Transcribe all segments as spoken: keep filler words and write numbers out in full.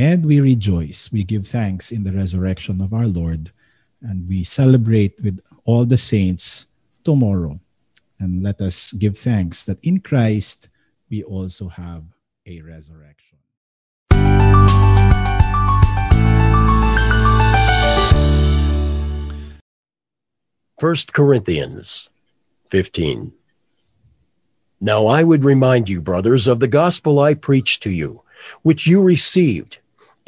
And we rejoice, we give thanks in the resurrection of our Lord, and we celebrate with all the saints tomorrow. And let us give thanks that in Christ we also have a resurrection. First Corinthians fifteen. Now I would remind you, brothers, of the gospel I preached to you, which you received,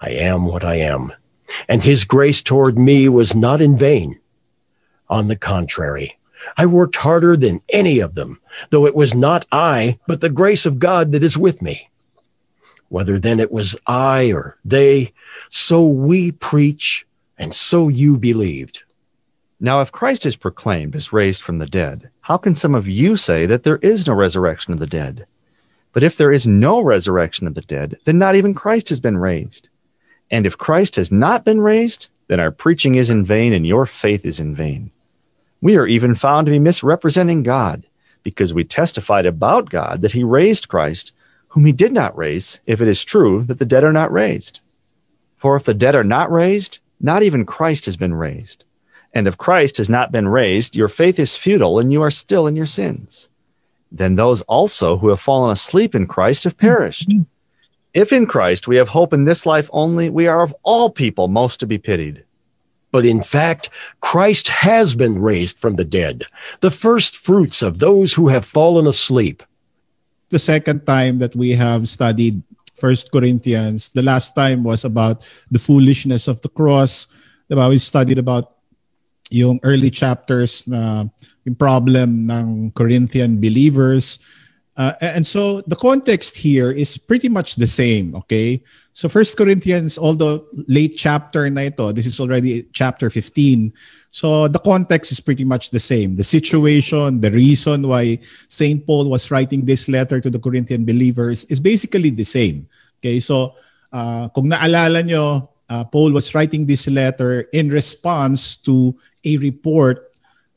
I am what I am, and his grace toward me was not in vain. On the contrary, I worked harder than any of them, though it was not I, but the grace of God that is with me. Whether then it was I or they, so we preach, and so you believed. Now if Christ is proclaimed as raised from the dead, how can some of you say that there is no resurrection of the dead? But if there is no resurrection of the dead, then not even Christ has been raised. And if Christ has not been raised, then our preaching is in vain and your faith is in vain. We are even found to be misrepresenting God, because we testified about God that he raised Christ, whom he did not raise, if it is true that the dead are not raised. For if the dead are not raised, not even Christ has been raised. And if Christ has not been raised, your faith is futile and you are still in your sins. Then those also who have fallen asleep in Christ have perished. If in Christ we have hope in this life only, we are of all people most to be pitied. But in fact, Christ has been raised from the dead, the first fruits of those who have fallen asleep. The second time that we have studied First Corinthians, the last time was about the foolishness of the cross. We studied about yung early chapters na yung problem ng Corinthian believers. Uh, and so the context here is pretty much the same, okay? So First Corinthians, although late chapter na ito, this is already chapter fifteen. So the context is pretty much the same. The situation, the reason why Saint Paul was writing this letter to the Corinthian believers is basically the same. Okay, so uh, kung naalala nyo, uh, Paul was writing this letter in response to a report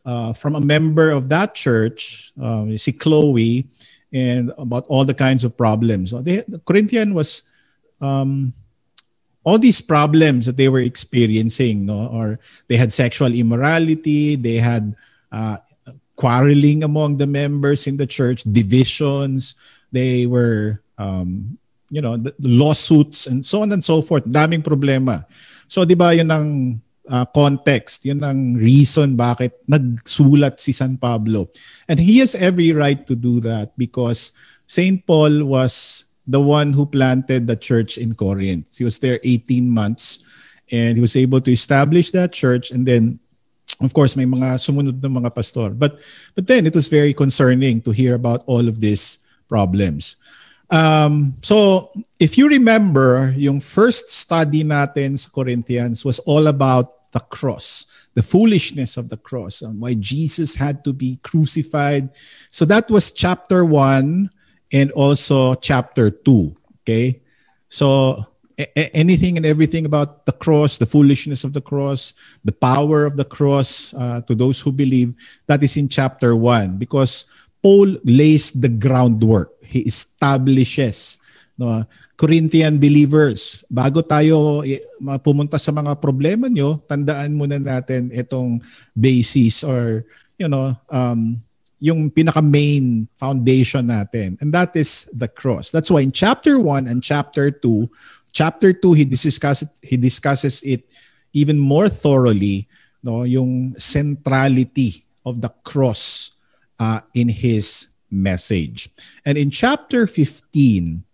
uh, from a member of that church, uh, si Chloe, and about all the kinds of problems. So they, the Corinthian was, um, all these problems that they were experiencing, no? Or they had sexual immorality, they had uh, quarreling among the members in the church, divisions, they were, um, you know, the lawsuits, and so on and so forth. Daming problema. So di ba yun ang uh, context, yun ang reason bakit nagsulat si San Pablo. And he has every right to do that because Saint Paul was the one who planted the church in Corinth. He was there eighteen months and he was able to establish that church, and then of course may mga sumunod na mga pastor. But but then it was very concerning to hear about all of these problems. Um, so if you remember, yung first study natin sa Corinthians was all about the cross, the foolishness of the cross, and why Jesus had to be crucified. So that was chapter one and also chapter two, okay? So a- anything and everything about the cross, the foolishness of the cross, the power of the cross uh, to those who believe, that is in chapter one, because Paul lays the groundwork. He establishes, no, Corinthian believers. Bago tayo pumunta sa mga problema nyo, tandaan muna natin itong basis, or you know, um, yung pinaka-main foundation natin. And that is the cross. That's why in chapter one and chapter two, Chapter two, he discusses he discusses it even more thoroughly, no, yung centrality of the cross uh, in his message. And in chapter fifteen,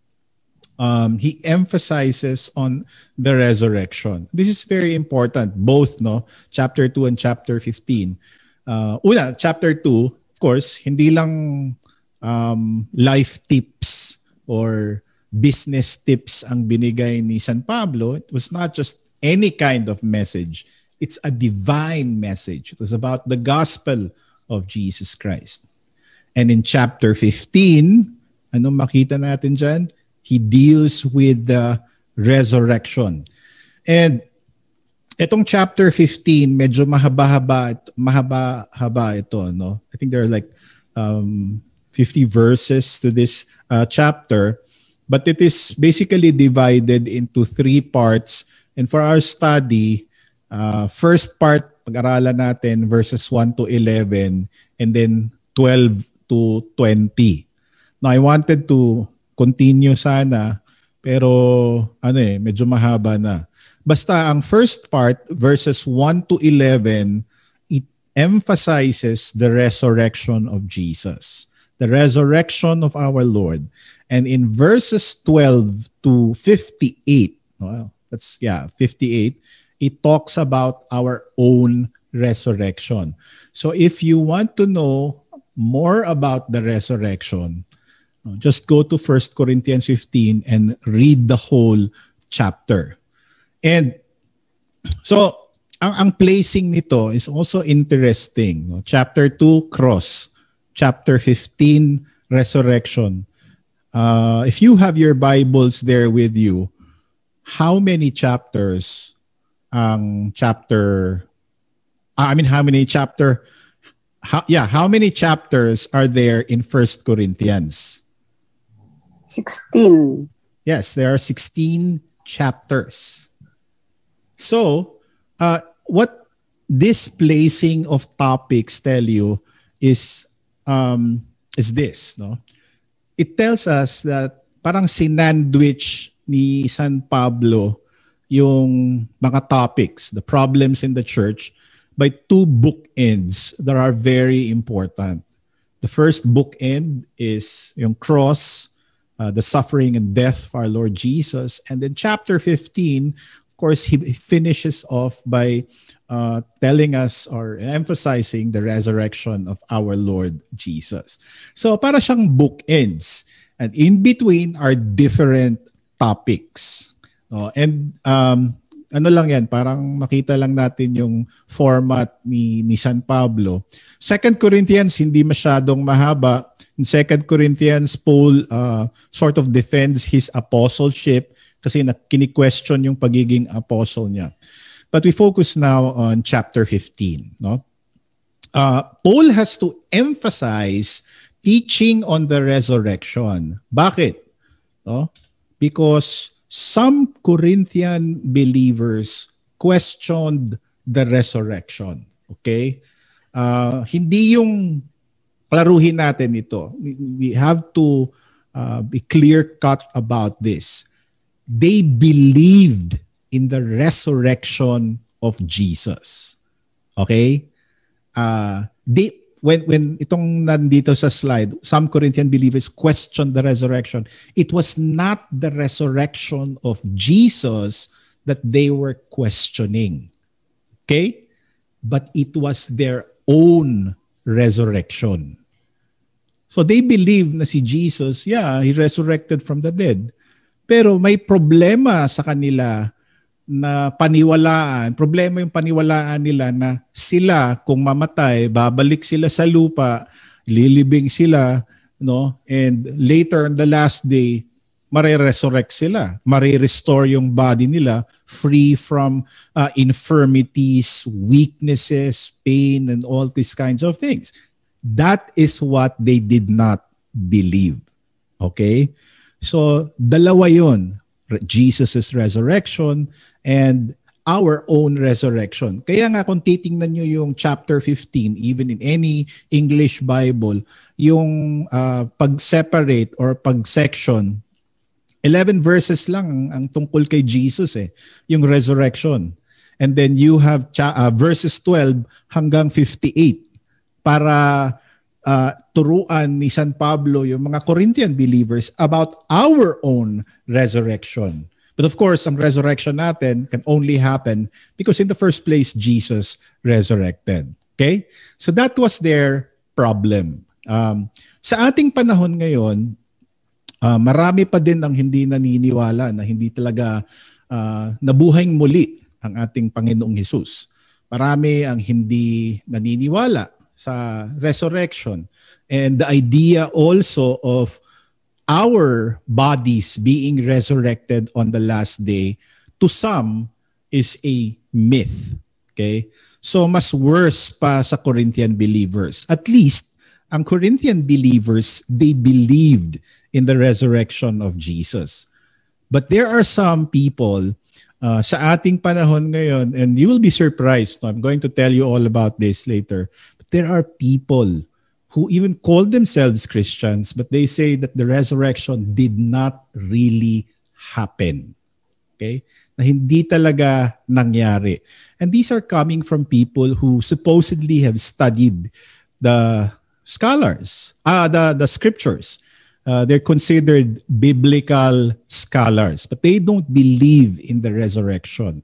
um, he emphasizes on the resurrection. This is very important, both, no, chapter two and chapter fifteen. Uh, una, chapter two, of course, hindi lang um, life tips or business tips ang binigay ni San Pablo. It was not just any kind of message. It's a divine message. It was about the gospel of Jesus Christ. And in chapter fifteen, anong makita natin dyan? He deals with the resurrection. And itong chapter fifteen, medyo mahaba-haba, mahaba-haba ito, no? I think there are like um, fifty verses to this uh, chapter. But it is basically divided into three parts. And for our study, uh, first part, pag-aralan natin verses one to eleven and then twelve to twenty. Now, I wanted to continue sana, pero ano eh, medyo mahaba na. Basta ang first part, verses one to eleven, it emphasizes the resurrection of Jesus. The resurrection of our Lord. And in verses twelve to fifty-eight, well, that's, yeah, fifty-eight, it talks about our own resurrection. So if you want to know more about the resurrection, just go to First Corinthians fifteen and read the whole chapter. And so, ang, ang placing nito is also interesting. Chapter two, cross. Chapter fifteen, resurrection. Uh, if you have your Bibles there with you, how many chapters ang chapter, I mean, how many chapter, how, yeah, how many chapters are there in First Corinthians? sixteen. Yes, there are sixteen chapters. So, uh, what this placing of topics tell you is, Um, is this, no? It tells us that parang sinandwich ni San Pablo yung mga topics, the problems in the church, by two bookends that are very important. The first bookend is yung cross, uh, the suffering and death of our Lord Jesus. And then chapter fifteen, of course, he finishes off by Uh, telling us or emphasizing the resurrection of our Lord Jesus. So para siyang bookends, and in between are different topics. Oh, and um, ano lang yan, parang makita lang natin yung format ni, ni San Pablo. Second Corinthians, hindi masyadong mahaba. In Second Corinthians, Paul uh, sort of defends his apostleship kasi kini-question yung pagiging apostle niya. But we focus now on chapter fifteen. No? Uh, Paul has to emphasize teaching on the resurrection. Bakit? No? Because some Corinthian believers questioned the resurrection. Okay? Uh, hindi yung klaruhin natin ito. We have to uh, be clear-cut about this. They believed in the resurrection of Jesus. Okay? Uh, they, when, when itong nandito sa slide, some Corinthian believers questioned the resurrection. It was not the resurrection of Jesus that they were questioning. Okay? But it was their own resurrection. So they believed na si Jesus, yeah, he resurrected from the dead. Pero may problema sa kanila na paniwalaan, problema yung paniwalaan nila na sila kung mamatay, babalik sila sa lupa, lilibing sila, no? And later on the last day, mare-resurrect sila, mare-restore yung body nila, free from uh, infirmities, weaknesses, pain, and all these kinds of things. That is what they did not believe. Okay? So, dalawa yun. Jesus' resurrection and our own resurrection. Kaya nga kung titingnan nyo yung chapter fifteen, even in any English Bible, yung uh, pag-separate or pag-section eleven verses lang ang, ang tungkol kay Jesus eh, yung resurrection. And then you have cha, uh, verses twelve hanggang fifty-eight para uh, turuan ni San Pablo yung mga Corinthian believers about our own resurrection. But of course, ang resurrection natin can only happen because in the first place, Jesus resurrected. Okay? So that was their problem. Um, sa ating panahon ngayon, uh, marami pa din ang hindi naniniwala na hindi talaga uh, nabuhay muli ang ating Panginoong Hesus. Marami ang hindi naniniwala sa resurrection. And the idea also of our bodies being resurrected on the last day, to some, is a myth. Okay? So, mas worse pa sa Corinthian believers. At least, ang Corinthian believers, they believed in the resurrection of Jesus. But there are some people uh, sa ating panahon ngayon, and you will be surprised. No? I'm going to tell you all about this later. But there are people who even call themselves Christians, but they say that the resurrection did not really happen. Okay? Na hindi talaga nangyari. And these are coming from people who supposedly have studied the scholars, ah, the, the scriptures. Uh, they're considered biblical scholars, but they don't believe in the resurrection.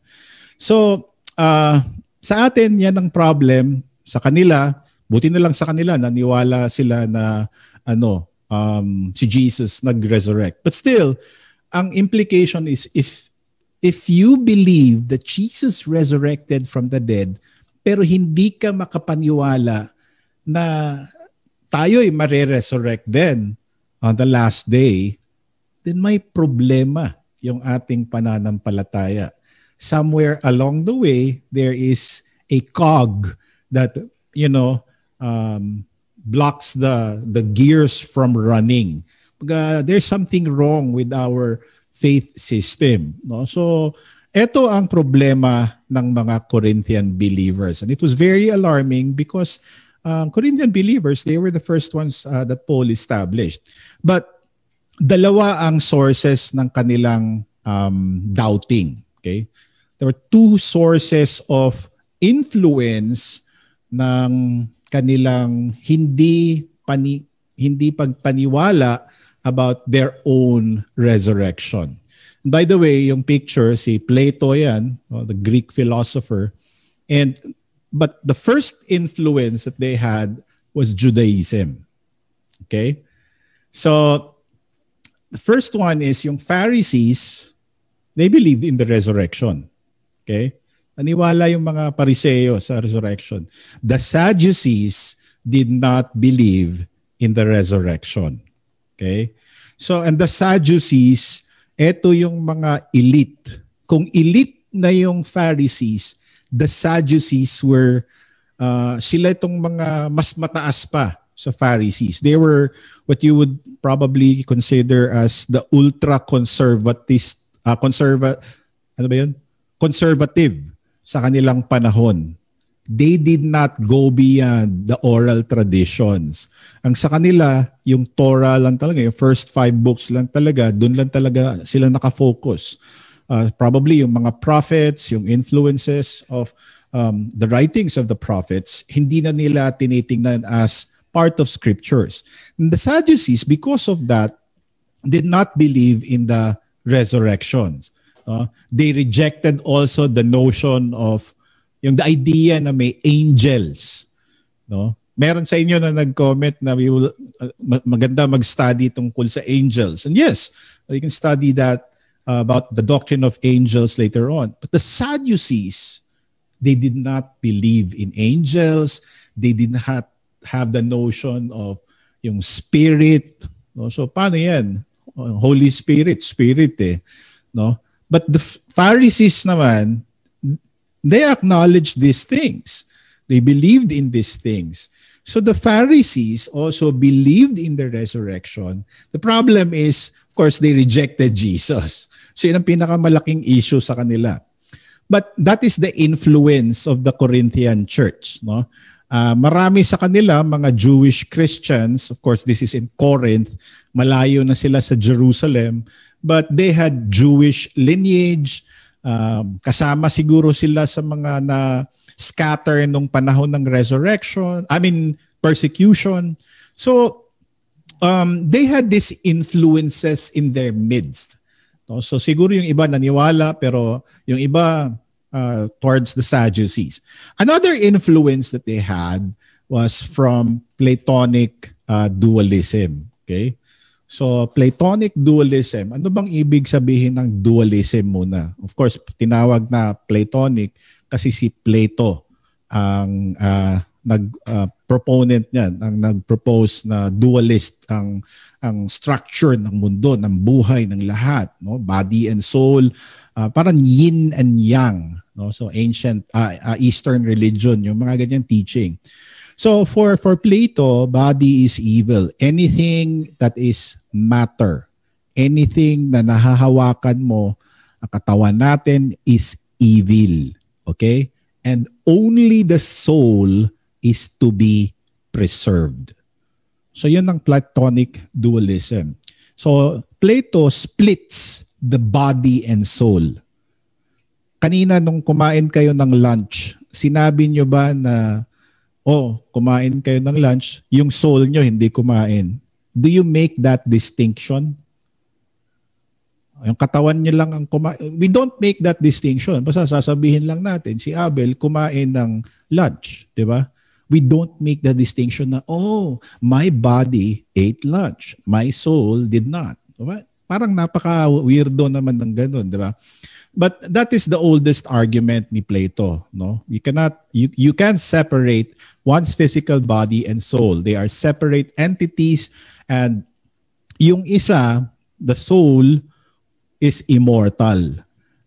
So, uh, sa atin, yan ang problem. Sa kanila, buti na lang sa kanila, naniwala sila na ano um, si Jesus nag-resurrect. But still, ang implication is if if you believe that Jesus resurrected from the dead, pero hindi ka makapaniwala na tayo'y mare-resurrect din on the last day, then may problema yung ating pananampalataya. Somewhere along the way, there is a cog that, you know, Um, blocks the the gears from running. Uh, there's something wrong with our faith system. No? So, eto ang problema ng mga Corinthian believers. And it was very alarming because uh, Corinthian believers, they were the first ones uh, that Paul established. But dalawa ang sources ng kanilang um, doubting. Okay? There were two sources of influence ng kanilang hindi pani, hindi pagpaniwala about their own resurrection. And by the way, yung picture, si Plato yan, the Greek philosopher, and but the first influence that they had was Judaism. Okay? So, the first one is yung Pharisees, they believed in the resurrection. Okay? Naniwala yung mga Pariseo sa resurrection. The Sadducees did not believe in the resurrection. Okay? So, and the Sadducees, eto yung mga elite. Kung elite na yung Pharisees, the Sadducees were, uh, sila itong mga mas mataas pa sa Pharisees. They were what you would probably consider as the ultra-conservatist, uh, conserva, ano ba yun? Conservative sa kanilang panahon. They did not go beyond the oral traditions. Ang sa kanila, yung Torah lang talaga, yung first five books lang talaga, dun lang talaga sila nakafocus. Uh, probably yung mga prophets, yung influences of um, the writings of the prophets, hindi na nila tinitingnan as part of scriptures. And the Sadducees, because of that, did not believe in the resurrections. Uh, they rejected also the notion of yung the idea na may angels, no? Meron sa inyo na nag-comment na we will uh, maganda mag-study tungkol sa angels. And yes, you can study that uh, about the doctrine of angels later on. But the Sadducees, they did not believe in angels. They did not have the notion of yung spirit, no? So paano yan? Holy Spirit, spirit eh, no? But the Pharisees naman, they acknowledged these things. They believed in these things. So the Pharisees also believed in the resurrection. The problem is, of course, they rejected Jesus. So yun ang pinakamalaking issue sa kanila. But that is the influence of the Corinthian church. No? Uh, marami sa kanila, mga Jewish Christians, of course, this is in Corinth, malayo na sila sa Jerusalem. but they had Jewish lineage. Um, kasama siguro sila sa mga na-scatter nung panahon ng resurrection, I mean persecution. So um, they had these influences in their midst. No? So siguro yung iba naniwala, pero yung iba uh, towards the Sadducees. Another influence that they had was from Platonic uh, dualism. Okay? So, Platonic dualism. Ano bang ibig sabihin ng dualism muna? Of course, tinawag na Platonic kasi si Plato ang uh, nag-proponent uh, niyan, ang nag-propose na dualist ang, ang structure ng mundo, ng buhay, ng lahat. No? Body and soul, uh, parang yin and yang. No? So, ancient uh, uh, Eastern religion, yung mga ganyan teaching. So for for Plato, body is evil. Anything that is matter, anything na nahahawakan mo, ang katawan natin is evil. Okay? And only the soul is to be preserved. So yun ang Platonic dualism. So Plato splits the body and soul. Kanina nung kumain kayo ng lunch, sinabi nyo ba na oh, kumain kayo ng lunch, yung soul nyo hindi kumain? Do you make that distinction? Yung katawan nyo lang ang kumain. We don't make that distinction. Basta sasabihin lang natin, si Abel kumain ng lunch. Diba? We don't make the distinction na, oh, my body ate lunch. My soul did not. Diba? Parang napaka-weirdo naman ng ganun. Diba? But that is the oldest argument ni Plato, no? You cannot you you can separate one's physical body and soul. They are separate entities, and yung isa, the soul, is immortal.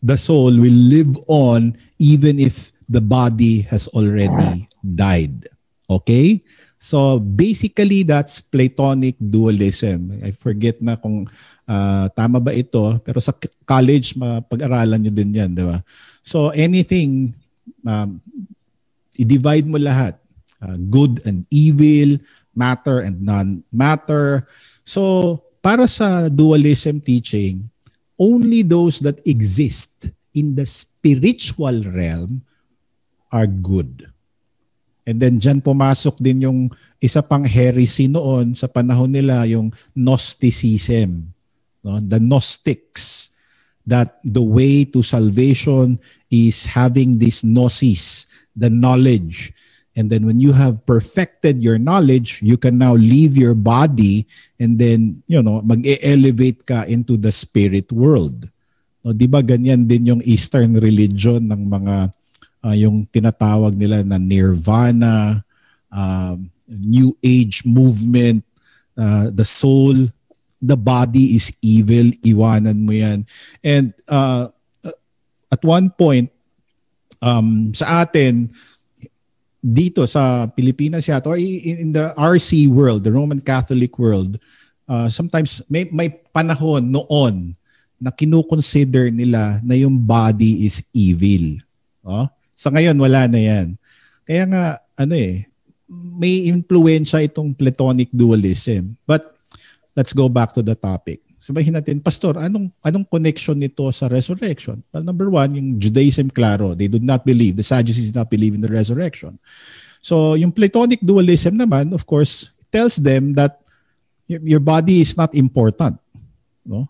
The soul will live on even if the body has already died. Okay? So basically that's Platonic dualism. I forget na kung Uh, tama ba ito? Pero sa college, mapag-aralan nyo din yan, di ba? So anything, um, i-divide mo lahat. Uh, good and evil, matter and non-matter. So para sa dualism teaching, only those that exist in the spiritual realm are good. And then dyan pumasok din yung isa pang heresy noon sa panahon nila, yung Gnosticism. No, the Gnostics, that the way to salvation is having this gnosis, the knowledge. And then when you have perfected your knowledge, you can now leave your body and then, you know, mag-elevate ka into the spirit world. No, di ba ganyan din yung Eastern religion ng mga, uh, yung tinatawag nila na nirvana, uh, New Age movement, uh, the soul. The body is evil, iwanan mo yan. And uh, at one point, um, sa atin, dito sa Pilipinas yata, or in the R C world, the Roman Catholic world, uh, sometimes may, may panahon noon na kinukonsider nila na yung body is evil. Oh? Sa ngayon, wala na yan. Kaya nga, ano eh, may influensya itong Platonic dualism. But let's go back to the topic. Sabihin natin, Pastor, anong anong connection nito sa resurrection? Well, number one, yung Judaism, klaro, they do not believe. The Sadducees do not believe in the resurrection. So, yung Platonic dualism naman, of course, tells them that your body is not important. No?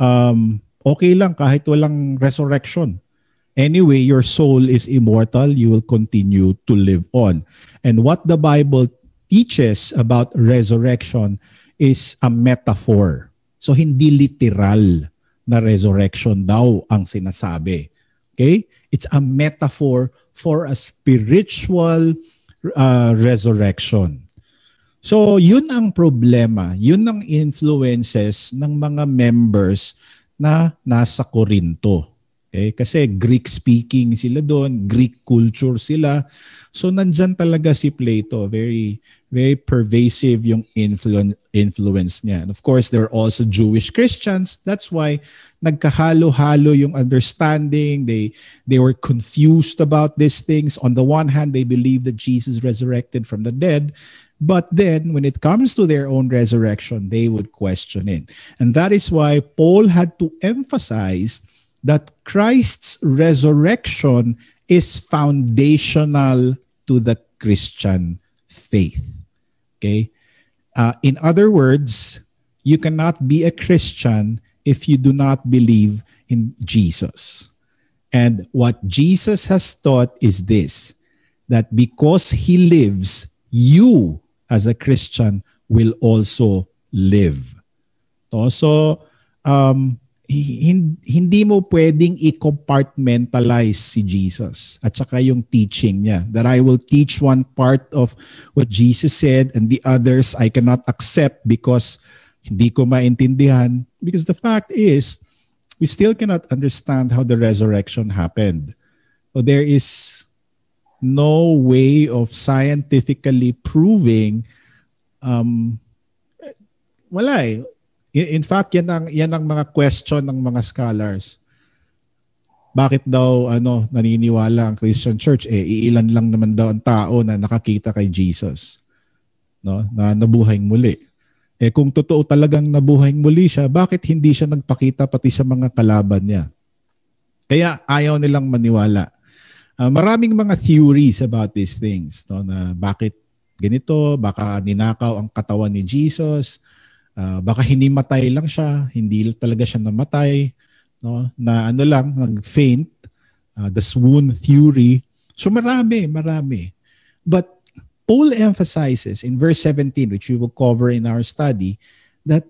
Um, okay lang kahit walang resurrection. Anyway, your soul is immortal. You will continue to live on. And what the Bible teaches about resurrection is a metaphor. So, hindi literal na resurrection daw ang sinasabi. Okay? It's a metaphor for a spiritual uh, resurrection. So, yun ang problema. Yun ang influences ng mga members na nasa Corinto. Okay? Kasi Greek-speaking sila doon, Greek culture sila. So, nandyan talaga si Plato. Very Very pervasive yung influ- influence niya. And of course, there are also Jewish Christians. That's why nagkahalo-halo yung understanding. They, they were confused about these things. On the one hand, they believed that Jesus resurrected from the dead. But then, when it comes to their own resurrection, they would question it. And that is why Paul had to emphasize that Christ's resurrection is foundational to the Christian faith. Okay? Uh, in other words, you cannot be a Christian if you do not believe in Jesus. And what Jesus has taught is this, that because he lives, you as a Christian will also live. To, so, um, hindi mo pwedeng i-compartmentalize si Jesus at saka yung teaching niya. That I will teach one part of what Jesus said and the others I cannot accept because hindi ko maintindihan. Because the fact is, we still cannot understand how the resurrection happened. So there is no way of scientifically proving um wala eh. In fact, yan ang yan ang mga question ng mga scholars. Bakit daw ano naniniwala ang Christian Church eh iilan lang naman daw ang tao na nakakita kay Jesus, no, na nabuhay muli. Eh kung totoo talagang nabuhay muli siya, bakit hindi siya nagpakita pati sa mga kalaban niya? Kaya ayaw nilang maniwala. Uh, maraming mga theories about these things, no, na bakit ganito, baka ninakaw ang katawan ni Jesus, uh, baka hinimatay lang siya, hindi talaga siya namatay, no, na ano lang, nag-faint, uh, the swoon theory. So marami, marami. But Paul emphasizes in verse seventeen, which we will cover in our study, that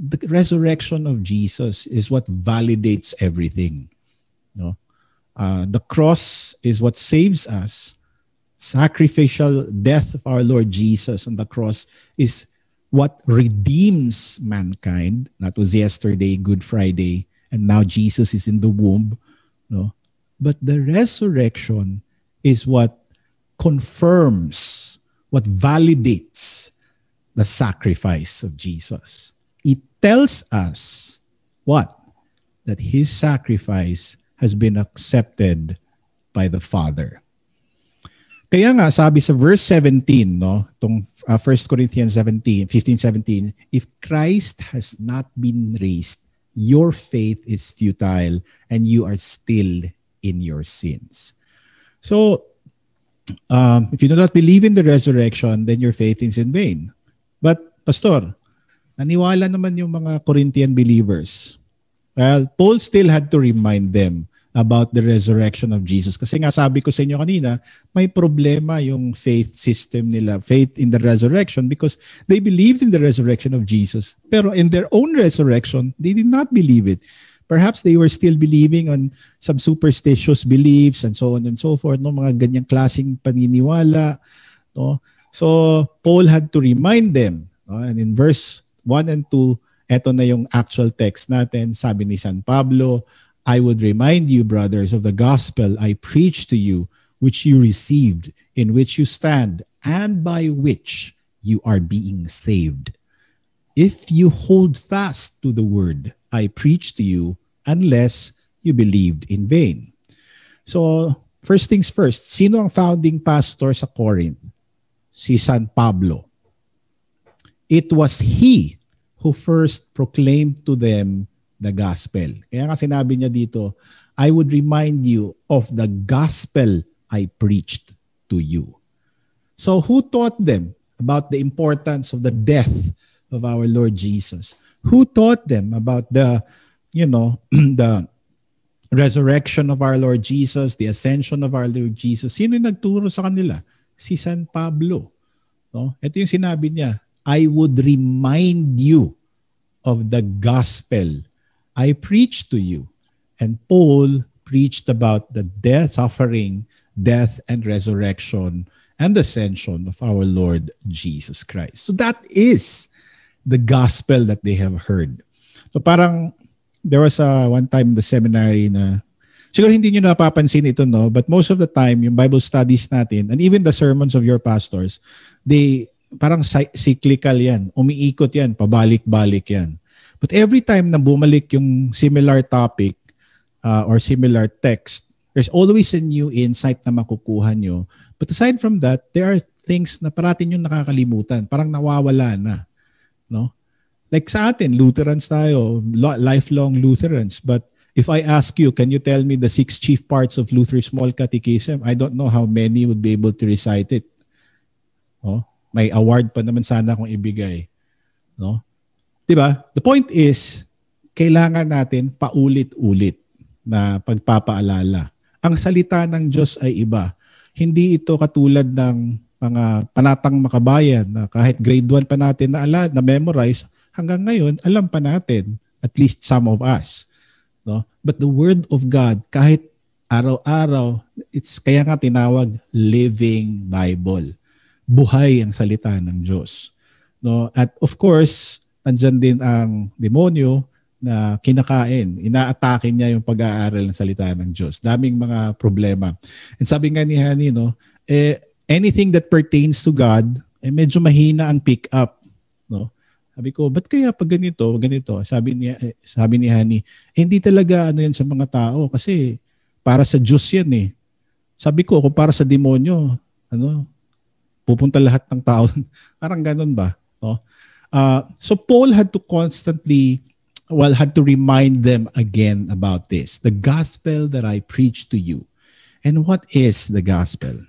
the resurrection of Jesus is what validates everything, no? Uh, the cross is what saves us. Sacrificial death of our Lord Jesus on the cross is what redeems mankind. That was yesterday, Good Friday, and now Jesus is in the womb. No? But the resurrection is what confirms, what validates the sacrifice of Jesus. It tells us what? That his sacrifice has been accepted by the Father. Kaya nga sabi sa verse seventeen, no, tong uh, First Corinthians seventeen, fifteen seventeen, if Christ has not been raised, your faith is futile and you are still in your sins. So, um, if you do not believe in the resurrection, then your faith is in vain. But, Pastor, naniwala naman yung mga Corinthian believers. Well, Paul still had to remind them about the resurrection of Jesus. Kasi nga sabi ko sa inyo kanina, may problema yung faith system nila, faith in the resurrection, because they believed in the resurrection of Jesus. Pero in their own resurrection, they did not believe it. Perhaps they were still believing on some superstitious beliefs and so on and so forth, no, mga ganyang klaseng paniniwala, no? So Paul had to remind them, no? And in verse one and two, eto na yung actual text natin, sabi ni San Pablo, I would remind you, brothers, of the gospel I preached to you, which you received, in which you stand, and by which you are being saved. If you hold fast to the word I preached to you, unless you believed in vain. So, first things first, sino ang founding pastor sa Corinth? Si San Pablo. It was he who first proclaimed to them the gospel. Kaya nga sinabi niya dito, I would remind you of the gospel I preached to you. So who taught them about the importance of the death of our Lord Jesus? Who taught them about the, you know, the resurrection of our Lord Jesus, the ascension of our Lord Jesus? Sino yung nagturo sa kanila? Si San Pablo. No? Ito yung sinabi niya, I would remind you of the gospel I preached to you. And Paul preached about the death, suffering, death, and resurrection and ascension of our Lord Jesus Christ. So that is the gospel that they have heard. So parang there was a one time in the seminary na siguro hindi nyo napapansin ito, no? But most of the time, yung Bible studies natin and even the sermons of your pastors, they parang cyclical yan, umiikot yan, pabalik-balik yan. But every time na bumalik yung similar topic uh, or similar text, There's always a new insight na makukuha nyo. But aside from that, there are things na parating yung nakakalimutan. Parang nawawala na. No? Like sa atin, Lutherans tayo, lifelong Lutherans. But if I ask you, can you tell me the six chief parts of Luther's small catechism? I don't know how many would be able to recite it. No? May award pa naman sana kung ibigay. No? Diba? The point is, kailangan natin paulit-ulit na pagpapaalala. Ang salita ng Diyos ay iba. Hindi ito katulad ng mga panatang makabayan na kahit grade one pa natin na ala, na memorize, hanggang ngayon alam pa natin, at least some of us. No? But the Word of God, kahit araw-araw, it's kaya nga tinawag Living Bible. Buhay ang salita ng Diyos. No? At of course, nandyan din ang demonyo na kinakain, inaatake niya yung pag-aaral ng salita ng Diyos. Daming mga problema. And sabi nga ni Hani, no, eh, anything that pertains to God, eh, medyo mahina ang pick up, no? Sabi ko, "But kaya pag ganito, ganito?" Sabi niya, eh, sabi ni Hani, eh, "Hindi talaga ano yan sa mga tao kasi para sa Diyos yan eh." Sabi ko, "Kung para sa demonyo, ano, pupunta lahat ng tao." Parang ganun ba, no? Uh, so Paul had to constantly well, had to remind them again about this. The gospel that I preach to you. And what is the gospel?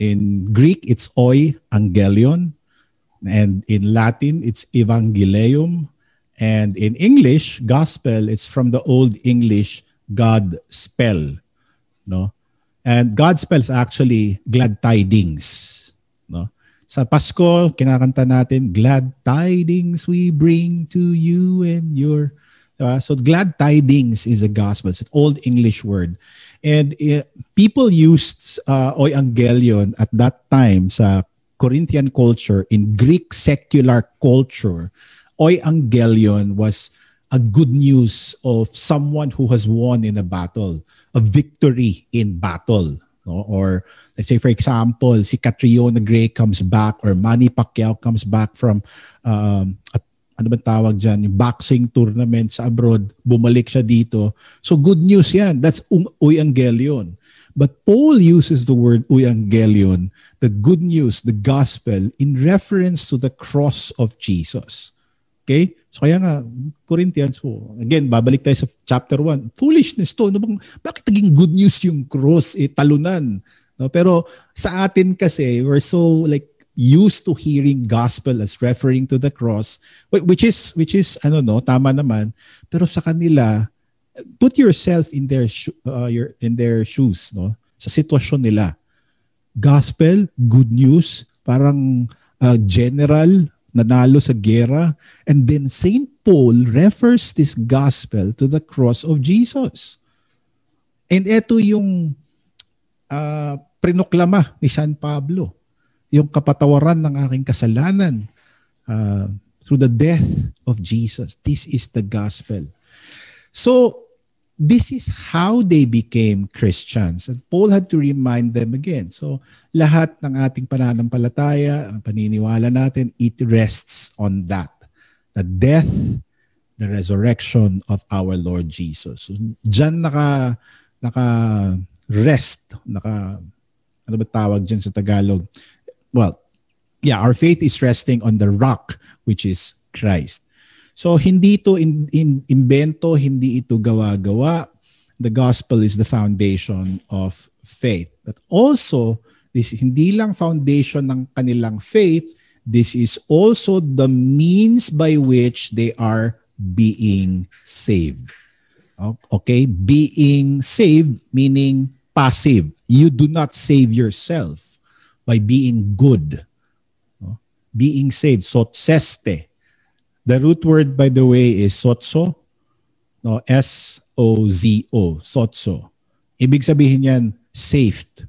In Greek, it's oi, angelion. And in Latin, it's evangelium. And in English, gospel, it's from the Old English, God spell. No? And God spells actually glad tidings. No? Sa Pasko, kinakanta natin, glad tidings we bring to you and your... Uh, so glad tidings is a gospel. It's an Old English word. And uh, people used uh, oiangelion at that time sa Corinthian culture, in Greek secular culture, oiangelion was a good news of someone who has won in a battle, a victory in battle. No? Or let's say, for example, si Catriona Gray comes back or Manny Pacquiao comes back from, um, at, ano bang tawag dyan, yung boxing tournament sa abroad, bumalik siya dito. So good news yan. That's um, euangelion. But Paul uses the word euangelion, the good news, the gospel, in reference to the cross of Jesus. Okay? So kaya nga, Corinthians, oh, again, babalik tayo sa chapter one. Foolishness to. Ano bang, bakit naging good news yung cross? Eh, talunan. No? Pero sa atin kasi, we're so like used to hearing gospel as referring to the cross, which is, which is ano no, tama naman. Pero sa kanila, put yourself in their, uh, your, in their shoes. No? Sa sitwasyon nila. Gospel, good news, parang uh, general, nanalo sa gera. And then Saint Paul refers this gospel to the cross of Jesus. And ito yung uh, prinoklama ni San Pablo. Yung kapatawaran ng aking kasalanan uh, through the death of Jesus. This is the gospel. So, this is how they became Christians. And Paul had to remind them again. So, lahat ng ating pananampalataya, ang paniniwala natin, it rests on that. The death, the resurrection of our Lord Jesus. So, dyan naka, naka-rest, naka, ano ba tawag dyan sa Tagalog? Well, yeah, our faith is resting on the rock, which is Christ. So, hindi ito in, in, invento, hindi ito gawa-gawa. The gospel is the foundation of faith. But also, this hindi lang foundation ng kanilang faith, this is also the means by which they are being saved. Okay? Being saved, meaning passive. You do not save yourself by being good. Being saved, sotseste. The root word, by the way, is sotso. No, S O Z O, sotso. Ibig sabihin yan, saved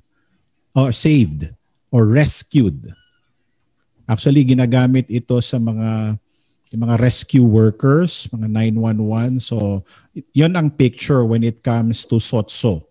or saved or rescued. Actually, ginagamit ito sa mga mga rescue workers, mga nine one one. So, yon ang picture when it comes to sotso.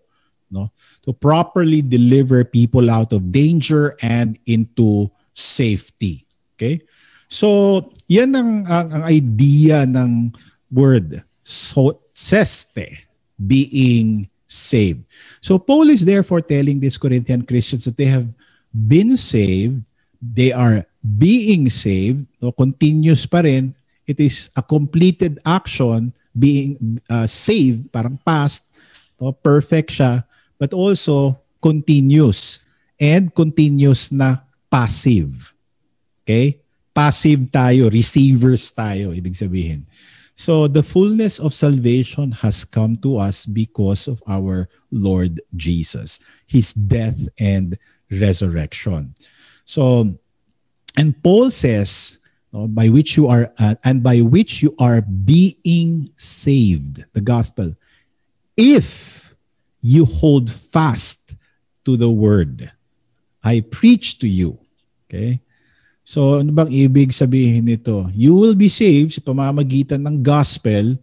No? To properly deliver people out of danger and into safety. Okay? So, yan ang, ang, ang idea ng word. So, seste, being saved. So Paul is therefore telling these Corinthian Christians that they have been saved, they are being saved, no, continuous pa rin, it is a completed action, being uh, saved, parang past, no, perfect siya, but also continuous and continuous na passive. Okay? Passive tayo, receivers tayo, ibig sabihin. So the fullness of salvation has come to us because of our Lord Jesus, His death and resurrection. So, and Paul says, no, by which you are uh, and by which you are being saved, the gospel, if you hold fast to the word I preach to you. Okay? So, ano bang ibig sabihin nito? You will be saved sa pamamagitan ng gospel.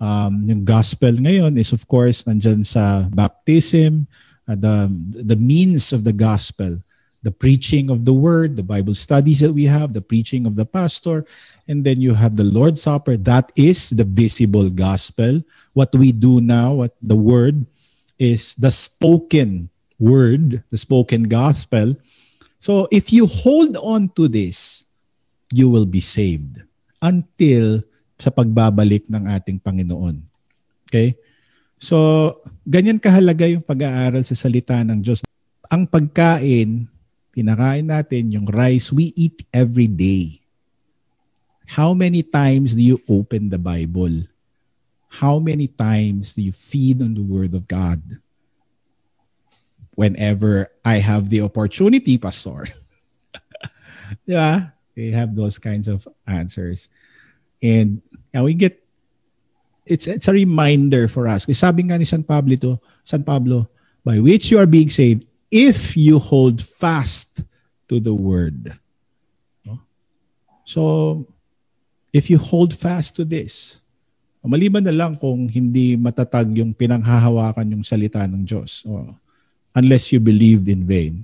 Um, yung gospel ngayon is of course nandyan sa baptism, uh, the, the means of the gospel, the preaching of the word, the Bible studies that we have, the preaching of the pastor, and then you have the Lord's Supper. That is the visible gospel. What we do now, what the word, is the spoken word, the spoken gospel. So if you hold on to this, you will be saved until sa pagbabalik ng ating Panginoon. Okay? So ganyan kahalaga yung pag-aaral sa salita ng Diyos. Ang pagkain, kinakain natin yung rice, we eat every day. How many times do you open the Bible? How many times do you feed on the Word of God? Whenever I have the opportunity, Pastor. Yeah, they have those kinds of answers. And yeah, we get, it's, it's a reminder for us. Kasi sabi nga ni San Pablo, to, San Pablo, by which you are being saved if you hold fast to the word. So, if you hold fast to this, maliban na lang kung hindi matatag yung pinanghahawakan yung salita ng Diyos. O, unless you believed in vain.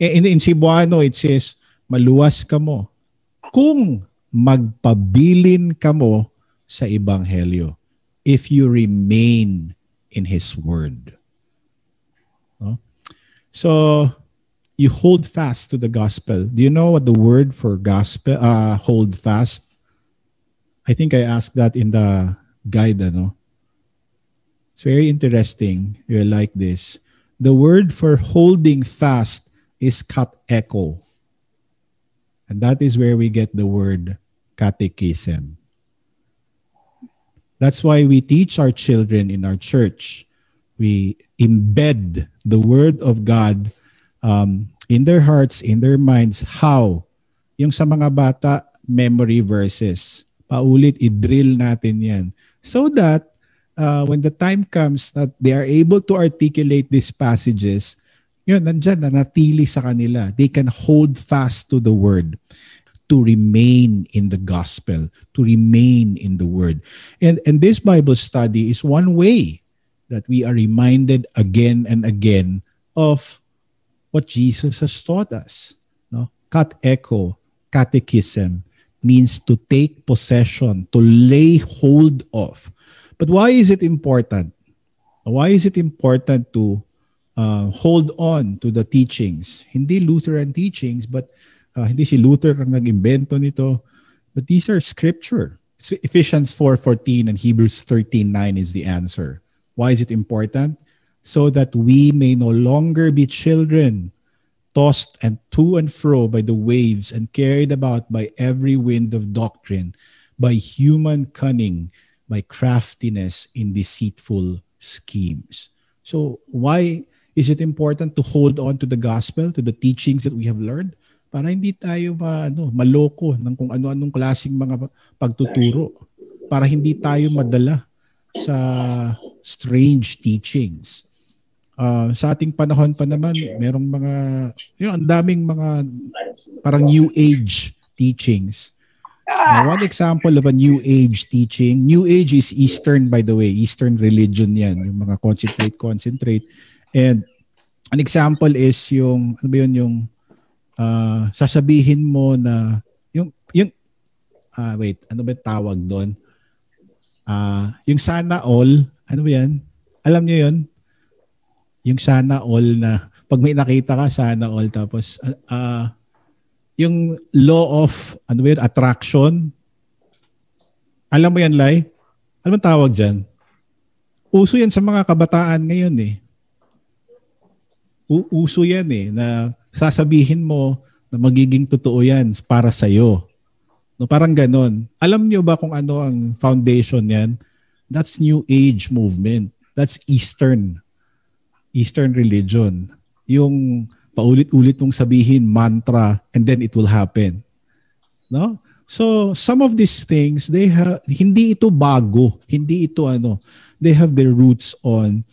In, in Cebuano, it says, maluwas ka mo kung magpabilin ka mo sa Ebanghelyo if you remain in His Word. So, you hold fast to the gospel. Do you know what the word for gospel, uh, hold fast? I think I asked that in the guide, ano? It's very interesting. You like this. The word for holding fast is kateko. And that is where we get the word catechism. That's why we teach our children in our church. We embed the word of God um, in their hearts, in their minds. How? Yung sa mga bata, memory verses. Paulit, i-drill natin yan. So that Uh, when the time comes that they are able to articulate these passages, yun, nandyan, nanatili sa kanila. They can hold fast to the word, to remain in the gospel, to remain in the word. And, and this Bible study is one way that we are reminded again and again of what Jesus has taught us. No? Kateko, catechism, means to take possession, to lay hold of. But why is it important? Why is it important to uh, hold on to the teachings? Hindi Lutheran teachings, but uh, hindi si Luther ang nag-invento nito. But these are scripture. It's Ephesians four fourteen and Hebrews thirteen nine is the answer. Why is it important? So that we may no longer be children, tossed and to and fro by the waves and carried about by every wind of doctrine, by human cunning, by craftiness in deceitful schemes. So why is it important to hold on to the gospel, to the teachings that we have learned? Para hindi tayo ma, ano, maloko ng kung ano-anong klaseng mga pagtuturo. Para hindi tayo madala sa strange teachings. Uh, sa ating panahon pa naman, merong mga, yun, ang daming mga parang new age teachings. Now, one example of a New Age teaching, New Age is Eastern, by the way, Eastern religion yan, yung mga concentrate, concentrate. And an example is yung, ano ba yun, yung uh, sasabihin mo na, yung, yung uh, wait, ano ba tawag doon? Uh, yung sana all, ano ba yan? Alam niyo yun? Yung sana all na, pag may nakita ka, sana all. Tapos, uh, yung law of, ano ba yun, attraction. Alam mo yan, Lai? Ano man tawag dyan? Uso yan sa mga kabataan ngayon eh. Uso yan eh, na sasabihin mo na magiging totoo yan para sa'yo. No, parang ganon. Alam niyo ba kung ano ang foundation yan? That's New Age movement. That's Eastern. Eastern religion. Yung paulit-ulit mong sabihin mantra and then it will happen. No? So some of these things, they have, hindi ito bago. Hindi ito ano. They have their roots on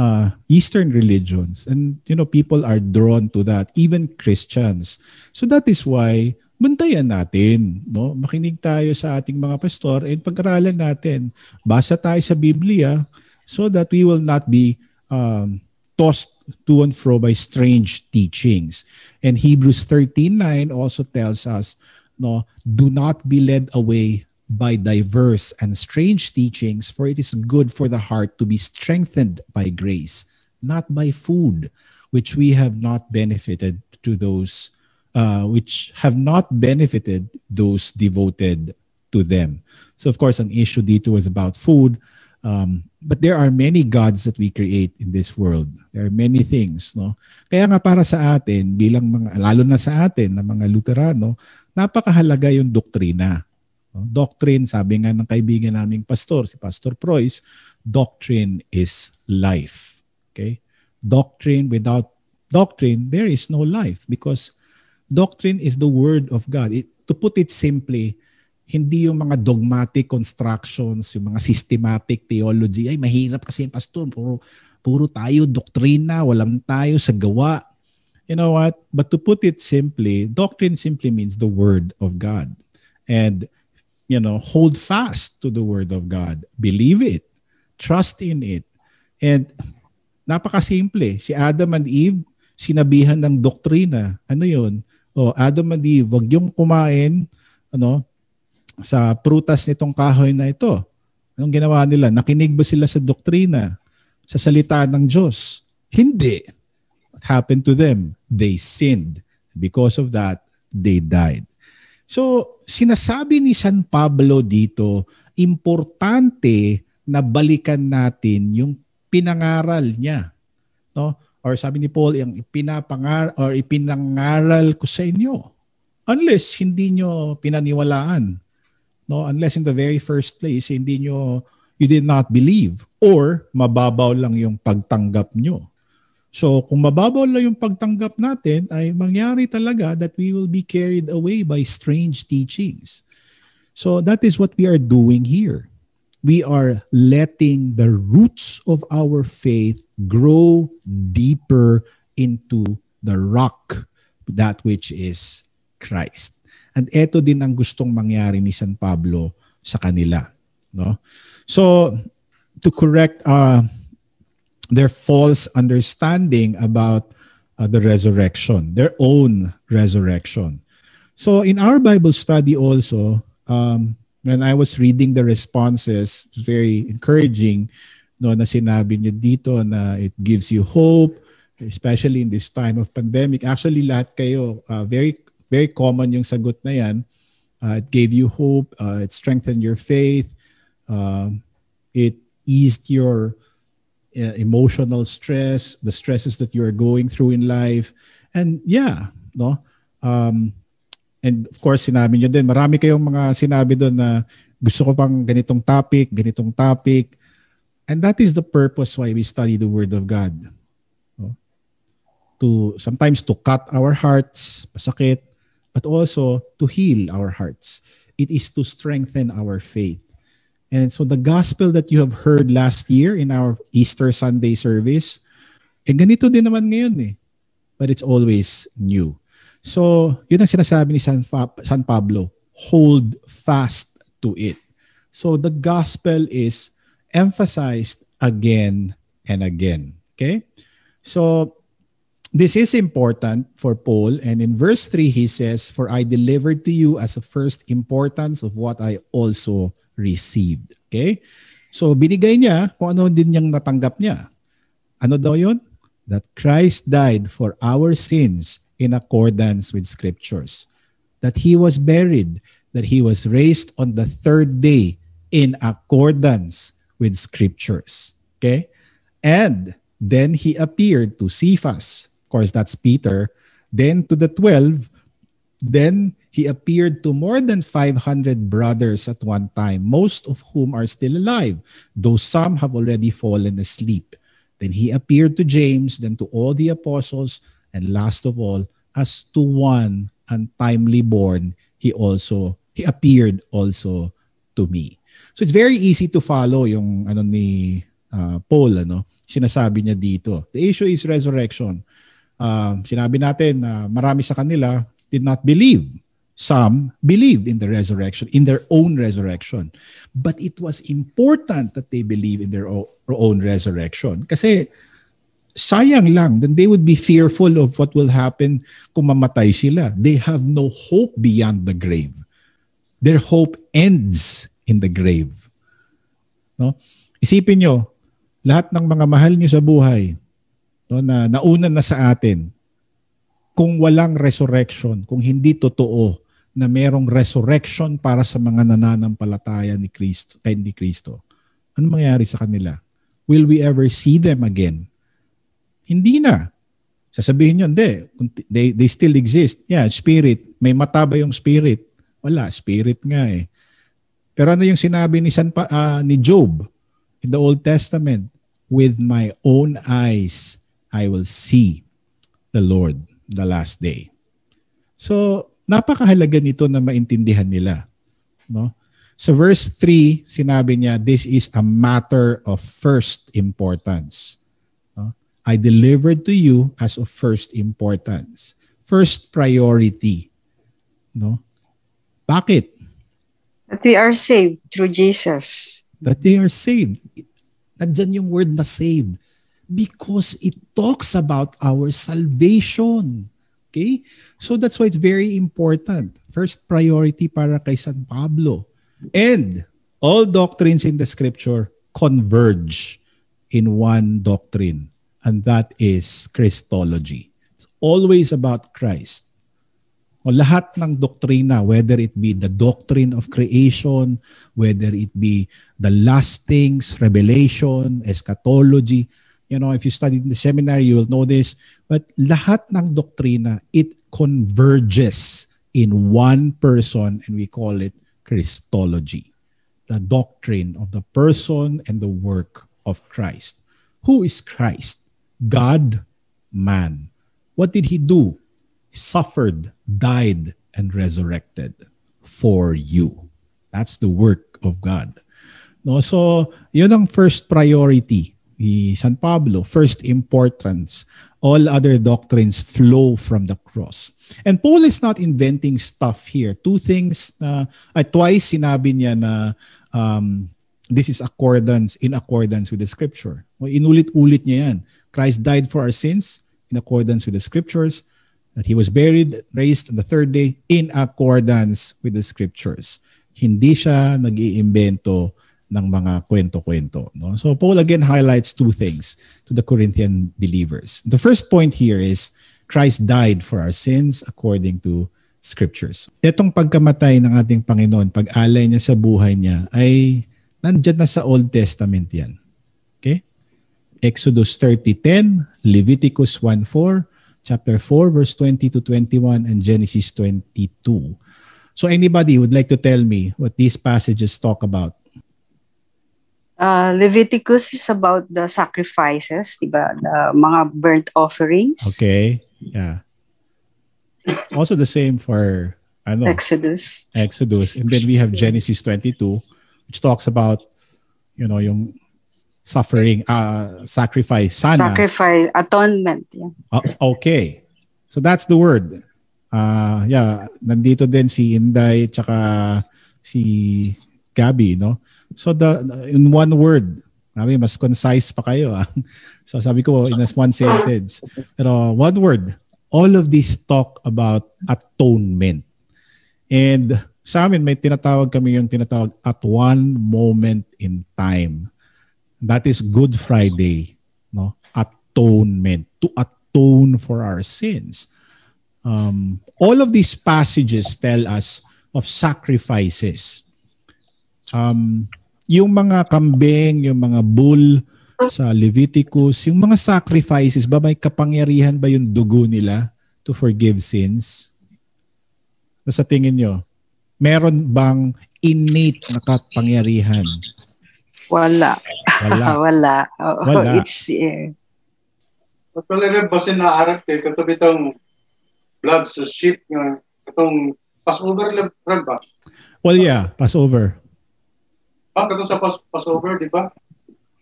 Uh, Eastern religions, and you know, people are drawn to that, even Christians. So that is why bantayan natin, no? Makinig tayo sa ating mga pastor and pag-aralan natin. Basa tayo sa Biblia so that we will not be um, tossed to and fro by strange teachings. And Hebrews thirteen nine also tells us, no, do not be led away by diverse and strange teachings, for it is good for the heart to be strengthened by grace, not by food, which we have not benefited to those uh, which have not benefited those devoted to them. So of course, an issue dito was about food, um, but there are many gods that we create in this world. There are many things, no? Kaya nga para sa atin, bilang mga, lalo na sa atin na mga Luterano, napakahalaga yung doktrina. Doctrine, sabi nga ng kaibigan naming pastor, si Pastor Proyce, doctrine is life. Okay? Doctrine, without doctrine, there is no life because doctrine is the word of God. It, to put it simply, hindi yung mga dogmatic constructions, yung mga systematic theology, ay mahirap kasi pastor, puro, puro tayo doktrina, walang tayo sa gawa. You know what? But to put it simply, doctrine simply means the word of God. And you know, hold fast to the word of God. Believe it. Trust in it. And napakasimple. Si Adam and Eve, sinabihan ng doktrina. Ano yun? O, Adam and Eve, wag yung kumain ano, sa prutas nitong kahoy na ito. Anong ginawa nila? Nakinig ba sila sa doktrina? Sa salita ng Diyos? Hindi. What happened to them? They sinned. Because of that, they died. So, sinasabi ni San Pablo dito, importante na balikan natin yung pinangaral niya. No? Or sabi ni Paul, yung ipinapangaral or ipinangaral ko sa inyo. Unless hindi nyo pinaniwalaan. No? Unless in the very first place, hindi nyo, you did not believe. Or mababaw lang yung pagtanggap nyo. So kung mababaw lang yung pagtanggap natin, ay mangyari talaga that we will be carried away by strange teachings. So that is what we are doing here. We are letting the roots of our faith grow deeper into the rock, that which is Christ. And eto din ang gustong mangyari ni San Pablo sa kanila. No? So to correct uh, their false understanding about uh, the resurrection, their own resurrection. So in our Bible study also, um, when I was reading the responses, it was very encouraging, no, na sinabi niyo dito na it gives you hope, especially in this time of pandemic. Actually, lahat kayo, uh, very, very common yung sagot na yan. Uh, it gave you hope, uh, it strengthened your faith, uh, it eased your Uh, emotional stress, the stresses that you are going through in life. And yeah, no? Um, and of course, sinabi nyo din, marami kayong mga sinabi doon na gusto ko pang ganitong topic, ganitong topic. And that is the purpose why we study the Word of God. No? To sometimes to cut our hearts, pasakit, but also to heal our hearts. It is to strengthen our faith. And so the gospel that you have heard last year in our Easter Sunday service, eh ganito din naman ngayon eh. But it's always new. So yun ang sinasabi ni San, Fa- San Pablo, hold fast to it. So the gospel is emphasized again and again. Okay? So this is important for Paul. And in verse three, he says, for I delivered to you as a first importance of what I also received. Okay? So binigay niya kung ano din niyang natanggap niya. Ano daw yun? That Christ died for our sins in accordance with Scriptures. That He was buried. That He was raised on the third day in accordance with Scriptures. Okay? And then He appeared to Cephas. Of course, that's Peter. Then to the twelve. Then He appeared to more than five hundred brothers at one time, most of whom are still alive, though some have already fallen asleep. Then He appeared to James, then to all the apostles, and last of all, as to one untimely born, He also, He appeared also to me. So it's very easy to follow yung ano ni uh, Paul, ano? Sinasabi niya dito. The issue is resurrection. Uh, sinabi natin na uh, marami sa kanila did not believe. Some believed in the resurrection, in their own resurrection. But it was important that they believe in their own resurrection. Kasi sayang lang, then they would be fearful of what will happen kung mamatay sila. They have no hope beyond the grave. Their hope ends in the grave. No? Isipin nyo, lahat ng mga mahal nyo sa buhay, no, na nauna na sa atin, kung walang resurrection, kung hindi totoo na merong resurrection para sa mga nananampalataya ni Kristo, kay ni Kristo, ano mangyari sa kanila? Will we ever see them again? Hindi na. Sasabihin nyo, hindi. They, they still exist. Yeah, spirit. May mata ba yung spirit? Wala, spirit nga eh. Pero ano yung sinabi ni, San pa, uh, ni Job in the Old Testament? With my own eyes, I will see the Lord, the last day. So, napakahalaga nito na maintindihan nila. No? So verse three, sinabi niya, this is a matter of first importance. No? I delivered to you as of first importance. First priority. No? Bakit? That we are saved through Jesus. That they are saved. Nandyan yung word na saved. Because it talks about our salvation. Okay? So that's why it's very important. First priority para kay San Pablo. And all doctrines in the Scripture converge in one doctrine. And that is Christology. It's always about Christ. O lahat ng doktrina, whether it be the doctrine of creation, whether it be the last things, revelation, eschatology, you know, if you study in the seminary, you will know this. But lahat ng doktrina, it converges in one person and we call it Christology. The doctrine of the person and the work of Christ. Who is Christ? God, man. What did He do? He suffered, died, and resurrected for you. That's the work of God. No, so, yun ang first priority. San Pablo, first importance. All other doctrines flow from the cross. And Paul is not inventing stuff here. Two things, na, uh, twice sinabi niya na um, this is accordance, in accordance with the Scripture. Inulit-ulit niya yan. Christ died for our sins in accordance with the Scriptures. That He was buried, raised on the third day in accordance with the Scriptures. Hindi siya nag-iimbento ng mga kwento-kwento. No? So Paul again highlights two things to the Corinthian believers. The first point here is Christ died for our sins according to Scriptures. Itong pagkamatay ng ating Panginoon, pag-alay niya sa buhay niya, ay nandyan na sa Old Testament yan. Okay? Exodus thirty ten, Leviticus one four, chapter four, verse twenty to twenty-one, and Genesis twenty-two. So anybody would like to tell me what these passages talk about? Uh, Leviticus is about the sacrifices, diba? The mga burnt offerings. Okay, yeah. Also the same for ano, Exodus. Exodus. And then we have Genesis twenty-two, which talks about, you know, yung suffering, uh, sacrifice, sana. Sacrifice, atonement. Yeah. Uh, okay. So that's the word. Uh, yeah, nandito din si Inday, tsaka si Gabby, no? So the in one word, marami, mas concise pa kayo. Ah. So sabi ko in one sentence. Pero one word, all of these talk about atonement. And sa amin may tinatawag kami yung tinatawag at one moment in time. That is Good Friday, no? Atonement, to atone for our sins. Um, all of these passages tell us of sacrifices. Um, yung mga kambing, yung mga bull sa Leviticus, yung mga sacrifices, ba may kapangyarihan ba yung dugo nila to forgive sins? Sa tingin nyo, meron bang innate na kapangyarihan? Wala. Wala. Wala. Oh, wala. It's, eh. Actually, rin ba sinaarak eh, katabi itong blood sa sheep nga, itong Passover rin ba? Well, yeah, Passover. Ah, katong sa pas- Passover, di ba?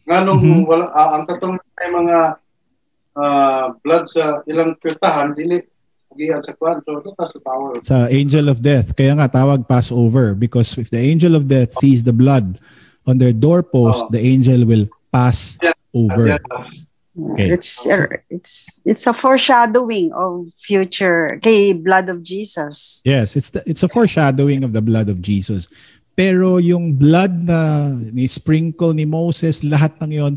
Nga nung mm-hmm. wala, ah, ang katong ay mga ah, blood sa ilang pirtahan, hindi sa angel of death. Kaya nga tawag Passover because if the angel of death sees the blood on their doorpost, oh. the angel will pass yeah. over. Okay. It's it's it's a foreshadowing of future kay blood of Jesus. Yes, it's the, it's a foreshadowing of the blood of Jesus. Pero yung blood na ni sprinkle ni Moses, lahat ng yon.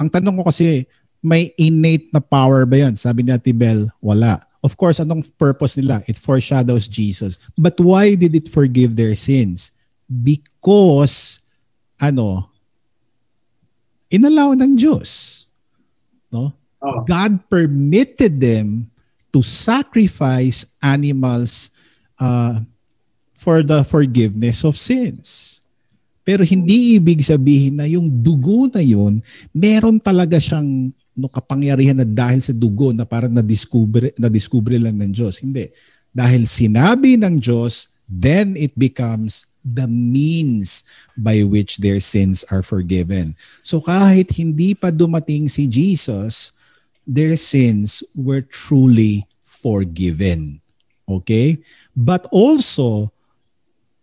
Ang tanong ko kasi, may innate na power ba yon? Sabi ni Ate Bel, wala. Of course, anong purpose nila? It foreshadows Jesus. But why did it forgive their sins? Because, ano, inalaw ng Diyos. No? Oh. God permitted them to sacrifice animals uh, for the forgiveness of sins. Pero hindi ibig sabihin na yung dugo na yun, meron talaga siyang no kapangyarihan na dahil sa dugo na parang na-discover na-discover lang ng Diyos. Hindi. Dahil sinabi ng Diyos, then it becomes the means by which their sins are forgiven. So kahit hindi pa dumating si Jesus, their sins were truly forgiven. Okay? But also,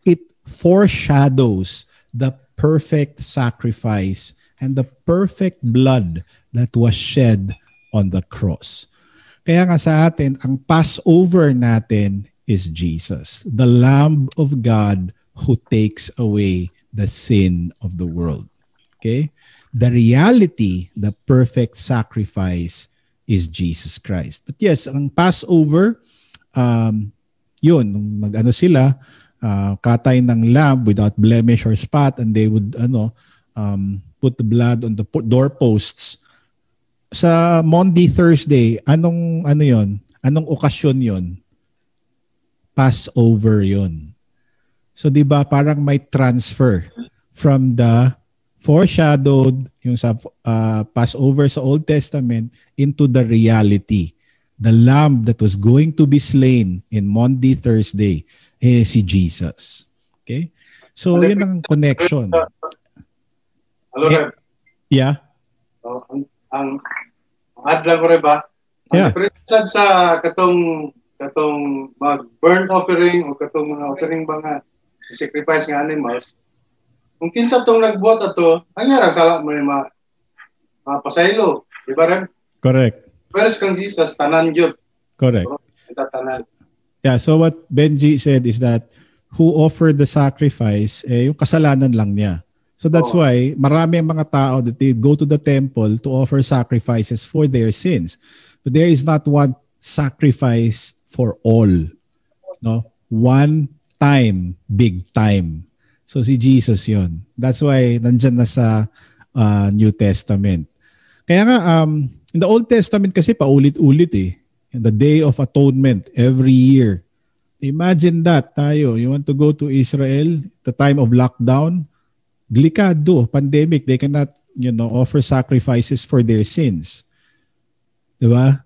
it foreshadows the perfect sacrifice and the perfect blood that was shed on the cross. Kaya nga sa atin, ang Passover natin is Jesus, the Lamb of God who takes away the sin of the world. Okay? The reality, the perfect sacrifice is Jesus Christ. But yes, ang Passover, um, yun, mag-ano sila, uh, katay ng lamb without blemish or spot, and they would, ano, um, put the blood on the doorposts. Sa Monday, Thursday, anong ano yon? Anong okasyon yon? Passover yon. So di ba parang may transfer from the foreshadowed yung sa uh, Passover sa Old Testament into the reality. The lamb that was going to be slain in Monday, Thursday eh si Jesus. Okay? So yun ang connection. Hello, Rev. Yeah. Oh, ang ang, ang adla ko, Rev, ba? Yeah. Ang sa katong katong mag-burn offering o katong mga offering ba nga, sacrifice ng animals, kung kinsa tong nagbuhat ato, ang yarang sala mo ma mapasaylo. Di ba, Rev? Correct. First kang Jesus, tanan yun. Correct. So, so, yeah, so what Benji said is that who offered the sacrifice, eh, yung kasalanan lang niya. So that's why marami ang mga tao that they go to the temple to offer sacrifices for their sins. But there is not one sacrifice for all. No? One time, big time. So si Jesus yun. That's why nandyan na sa uh, New Testament. Kaya nga, um, in the Old Testament kasi paulit-ulit eh. In the Day of Atonement, every year. Imagine that tayo. You want to go to Israel, the time of lockdown, delikado, pandemic, they cannot, you know, offer sacrifices for their sins. Diba?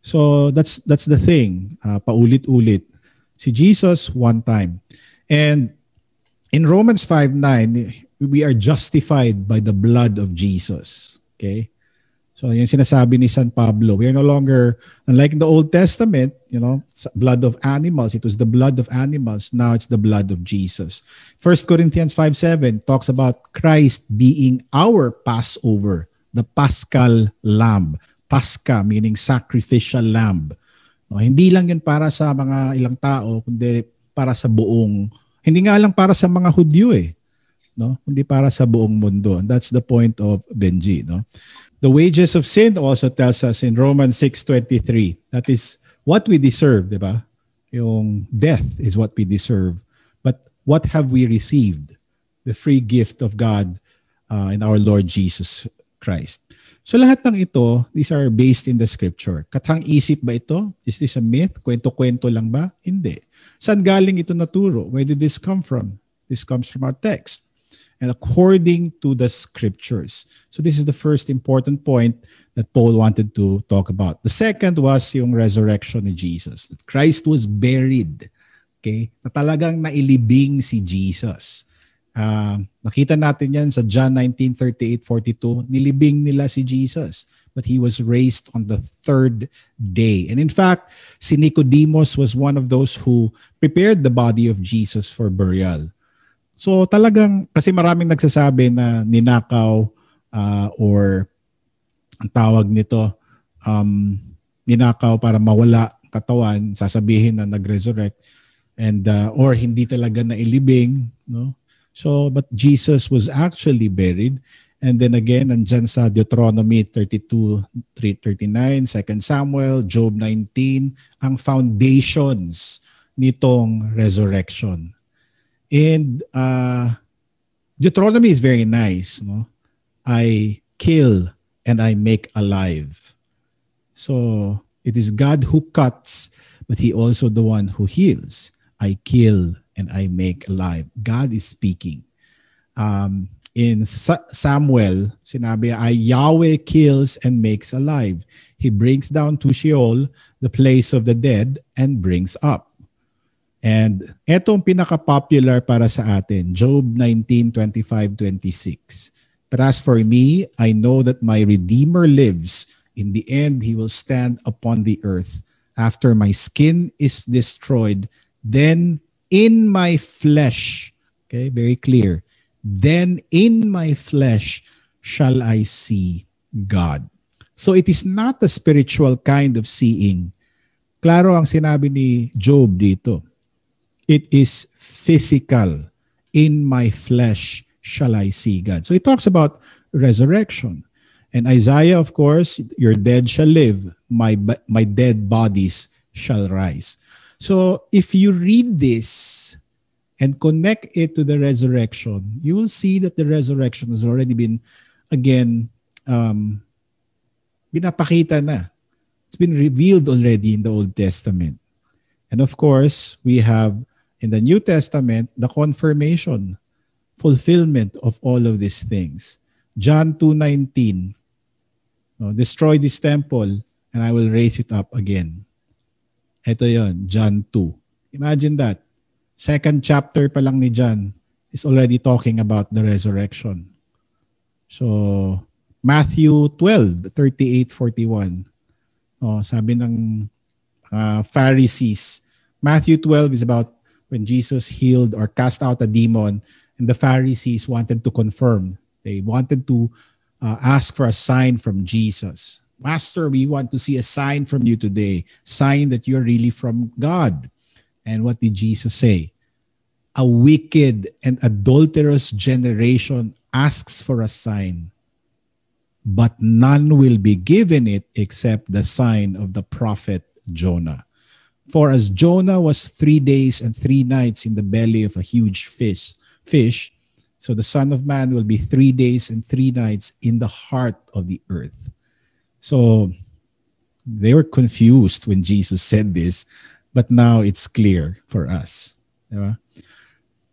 So that's that's the thing, uh, paulit-ulit. Si Jesus, one time. And in Romans five nine, we are justified by the blood of Jesus. Okay? So yung sinasabi ni San Pablo, we are no longer, unlike in the Old Testament, you know, blood of animals, it was the blood of animals, now it's the blood of Jesus. First Corinthians five seven talks about Christ being our Passover, the Paschal Lamb. Pascha meaning sacrificial lamb. No, hindi lang yun para sa mga ilang tao, kundi para sa buong, hindi nga lang para sa mga Hudyo eh, no? Hindi para sa buong mundo. And that's the point of Benji, no? The wages of sin also tells us in Romans six twenty-three. That is what we deserve, di ba? Yung death is what we deserve. But what have we received? The free gift of God uh, in our Lord Jesus Christ. So lahat ng ito, these are based in the scripture. Katang-isip ba ito? Is this a myth? Kwento-kwento lang ba? Hindi. Saan galing ito naturo? Where did this come from? This comes from our text. And according to the scriptures. So this is the first important point that Paul wanted to talk about. The second was yung resurrection ni Jesus. That Christ was buried. Okay? Na talagang nailibing si Jesus. Uh, nakita natin yan sa John nineteen thirty-eight to forty-two. Nilibing nila si Jesus, but he was raised on the third day. And in fact, si Nicodemus was one of those who prepared the body of Jesus for burial. So talagang, kasi maraming nagsasabi na ninakaw uh, or ang tawag nito, um, ninakaw para mawala katawan, sasabihin na nag-resurrect, and, uh, or hindi talaga nailibing, no? So, but Jesus was actually buried. And then again, nandyan sa Deuteronomy thirty-two, three thirty-nine, Second Samuel, Job nineteen, ang foundations nitong resurrection. And uh, Deuteronomy is very nice, no? I kill and I make alive. So, it is God who cuts, but He also the one who heals. I kill and I make alive. God is speaking. Um, in Sa- Samuel, sinabi, I Yahweh kills and makes alive. He brings down to Sheol, the place of the dead, and brings up. And etong pinaka-popular para sa atin, Job nineteen, twenty-five to twenty-six. But as for me, I know that my Redeemer lives. In the end, He will stand upon the earth. After my skin is destroyed, then in my flesh, okay, very clear, then in my flesh shall I see God. So it is not a spiritual kind of seeing. Klaro ang sinabi ni Job dito. It is physical. In my flesh shall I see God. So he talks about resurrection. And Isaiah, of course, your dead shall live, my, my dead bodies shall rise. So if you read this and connect it to the resurrection, you will see that the resurrection has already been, again, um, binapakita na. It's been revealed already in the Old Testament. And of course, we have in the New Testament, the confirmation, fulfillment of all of these things. John two nineteen, destroy this temple and I will raise it up again. Ito yon, John two. Imagine that. Second chapter pa lang ni John is already talking about the resurrection. So, Matthew twelve, thirty-eight to forty-one. Oh, sabi ng uh, Pharisees. Matthew twelve is about when Jesus healed or cast out a demon, and the Pharisees wanted to confirm. They wanted to uh, ask for a sign from Jesus. Master, we want to see a sign from you today. Sign that you're really from God. And what did Jesus say? A wicked and adulterous generation asks for a sign, but none will be given it except the sign of the prophet Jonah. For as Jonah was three days and three nights in the belly of a huge fish, fish, so the Son of Man will be three days and three nights in the heart of the earth. So they were confused when Jesus said this, but now it's clear for us. Diba?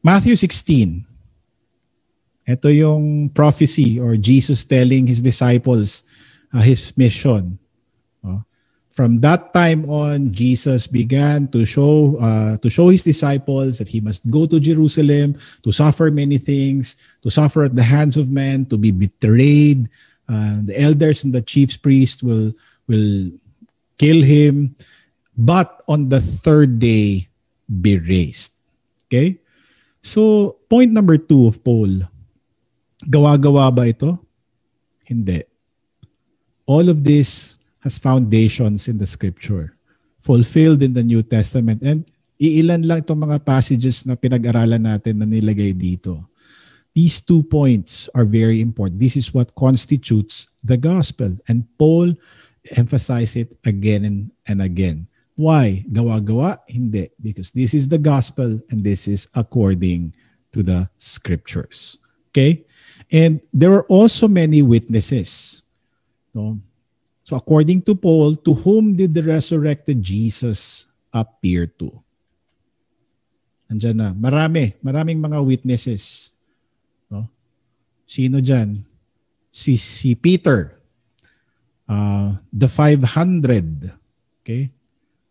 Matthew sixteen. Ito yung prophecy or Jesus telling His disciples uh, His mission. Uh, from that time on, Jesus began to show uh, to show His disciples that He must go to Jerusalem, to suffer many things, to suffer at the hands of men, to be betrayed. Uh, the elders and the chief priests will will kill Him, but on the third day be raised. Okay? So, point number two of Paul, gawa-gawa ba ito? Hindi. All of this has foundations in the scripture, fulfilled in the New Testament, and Iilan lang itong mga passages na pinag-aralan natin na nilagay dito. These two points are very important. This is what constitutes the gospel. And Paul emphasized it again and again. Why? Gawa-gawa? Hindi. Because this is the gospel and this is according to the scriptures. Okay? And there were also many witnesses. No? So according to Paul, to whom did the resurrected Jesus appear to? Andiyan na. Marami. Maraming mga witnesses. No? Sino dyan? Si, si Peter. Uh, the five hundred. Okay?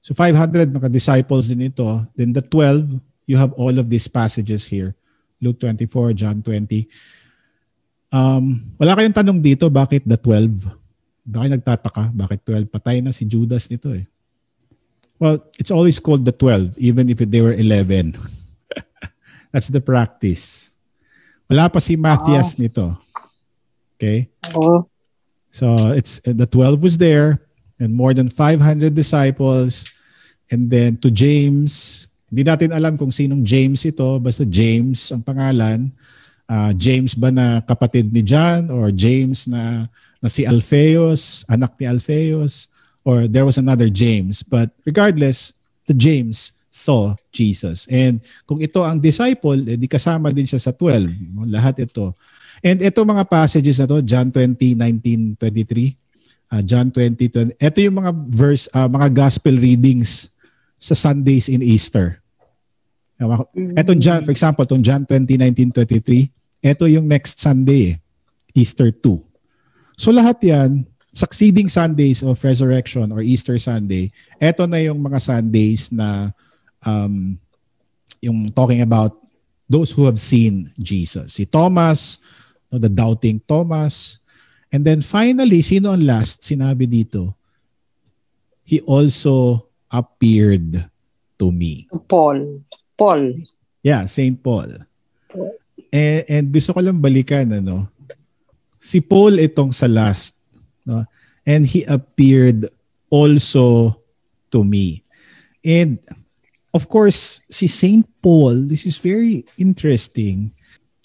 So five hundred mga disciples din ito. Then the twelve, you have all of these passages here. Luke twenty-four, John twenty. Um, wala kayong tanong dito, bakit the twelve? Bakit nagtataka? Bakit twelve? Patay na si Judas nito eh. Well, it's always called the twelve, even if they were eleven. That's the practice. Wala pa si Matthias wow. nito. Okay? Oh. So it's the twelve was there and more than five hundred disciples. And then to James, hindi natin alam kung sinong James ito, basta James ang pangalan. Uh, James ba na kapatid ni John or James na, na si Alphaeus, anak ni Alphaeus, or there was another James. But regardless, the James saw Jesus. And kung ito ang disciple, eh, di kasama din siya sa twelve. No? Lahat ito. And ito mga passages na to, John twenty, nineteen, twenty-three. Uh, John twenty, twenty. Ito yung mga verse, uh, mga gospel readings sa Sundays in Easter. Etong John, for example, itong John twenty, nineteen, twenty-three. Ito yung next Sunday, Easter two. So lahat yan, succeeding Sundays of Resurrection or Easter Sunday, ito na yung mga Sundays na um, yung talking about those who have seen Jesus. Si Thomas, the doubting Thomas. And then finally, sino ang last? Sinabi dito, he also appeared to me. Paul. Paul. Yeah, Saint Paul. Paul. And, and gusto ko lang balikan, ano? Si Paul itong sa last. No? And he appeared also to me. And of course, si Saint Paul, this is very interesting.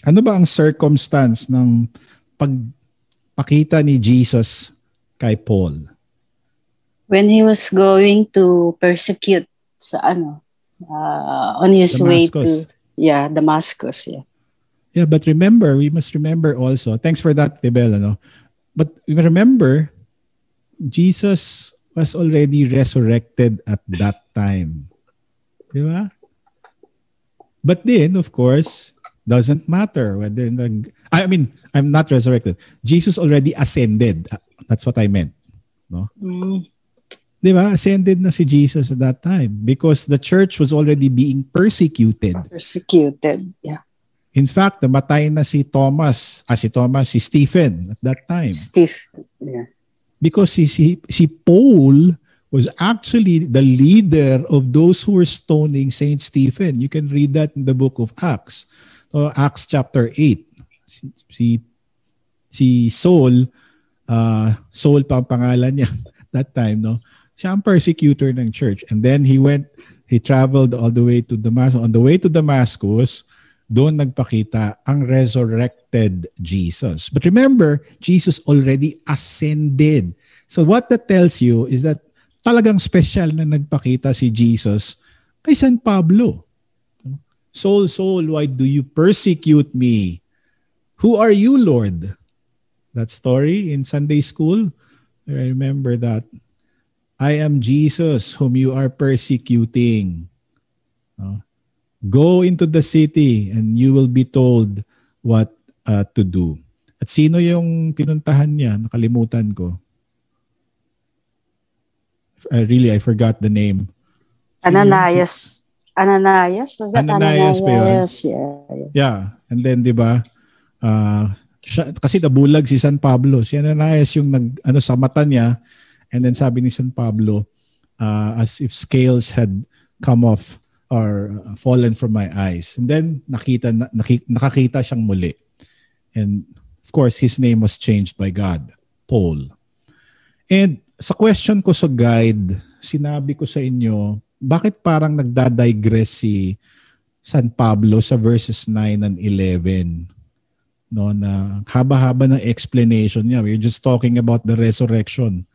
Ano ba ang circumstance ng pagpakita ni Jesus kay Paul? When he was going to persecute sa ano, uh, on his Damascus. way to yeah, Damascus, yeah. Yeah, but remember, we must remember also. Thanks for that, Tibel, ano. But remember, Jesus was already resurrected at that time. Di ba? But then, of course, doesn't matter whether nag I mean, I'm not resurrected. Jesus already ascended. That's what I meant, no? Mm. Diba? Ascended na si Jesus at that time because the church was already being persecuted. Persecuted, yeah. In fact, namatay na si Thomas, ah, si Thomas, si Stephen at that time. Stephen, yeah. Because si, si, si Paul was actually the leader of those who were stoning Saint Stephen. You can read that in the book of Acts. So, Acts chapter eight. Si, si, si Saul, uh, Saul pa ang pangalan niya that time, no? Siya ang persecutor ng church. And then he went, he traveled all the way to Damascus. On the way to Damascus, doon nagpakita ang resurrected Jesus. But remember, Jesus already ascended. So what that tells you is that talagang special na nagpakita si Jesus kay San Pablo. Soul, soul, why do you persecute me? Who are you, Lord? That story in Sunday school, I remember that. I am Jesus whom you are persecuting. No? Go into the city and you will be told what uh, to do. At sino yung pinuntahan niya? Nakalimutan ko. I really, I forgot the name. Ananias. Ananias? Was that Ananias? Ananias pa yun? Yeah. Yeah. And then, di ba, uh, siya, kasi nabulag si San Pablo. Si Ananias yung nag, ano, sa mata niya. And then sabi ni San Pablo, uh, as if scales had come off or fallen from my eyes. And then nakita, nakita, nakakita siyang muli. And of course, his name was changed by God, Paul. And sa question ko sa guide, sinabi ko sa inyo, bakit parang nagda-digress si San Pablo sa verses nine and eleven? No, na haba-haba ng explanation niya. We're just talking about the resurrection.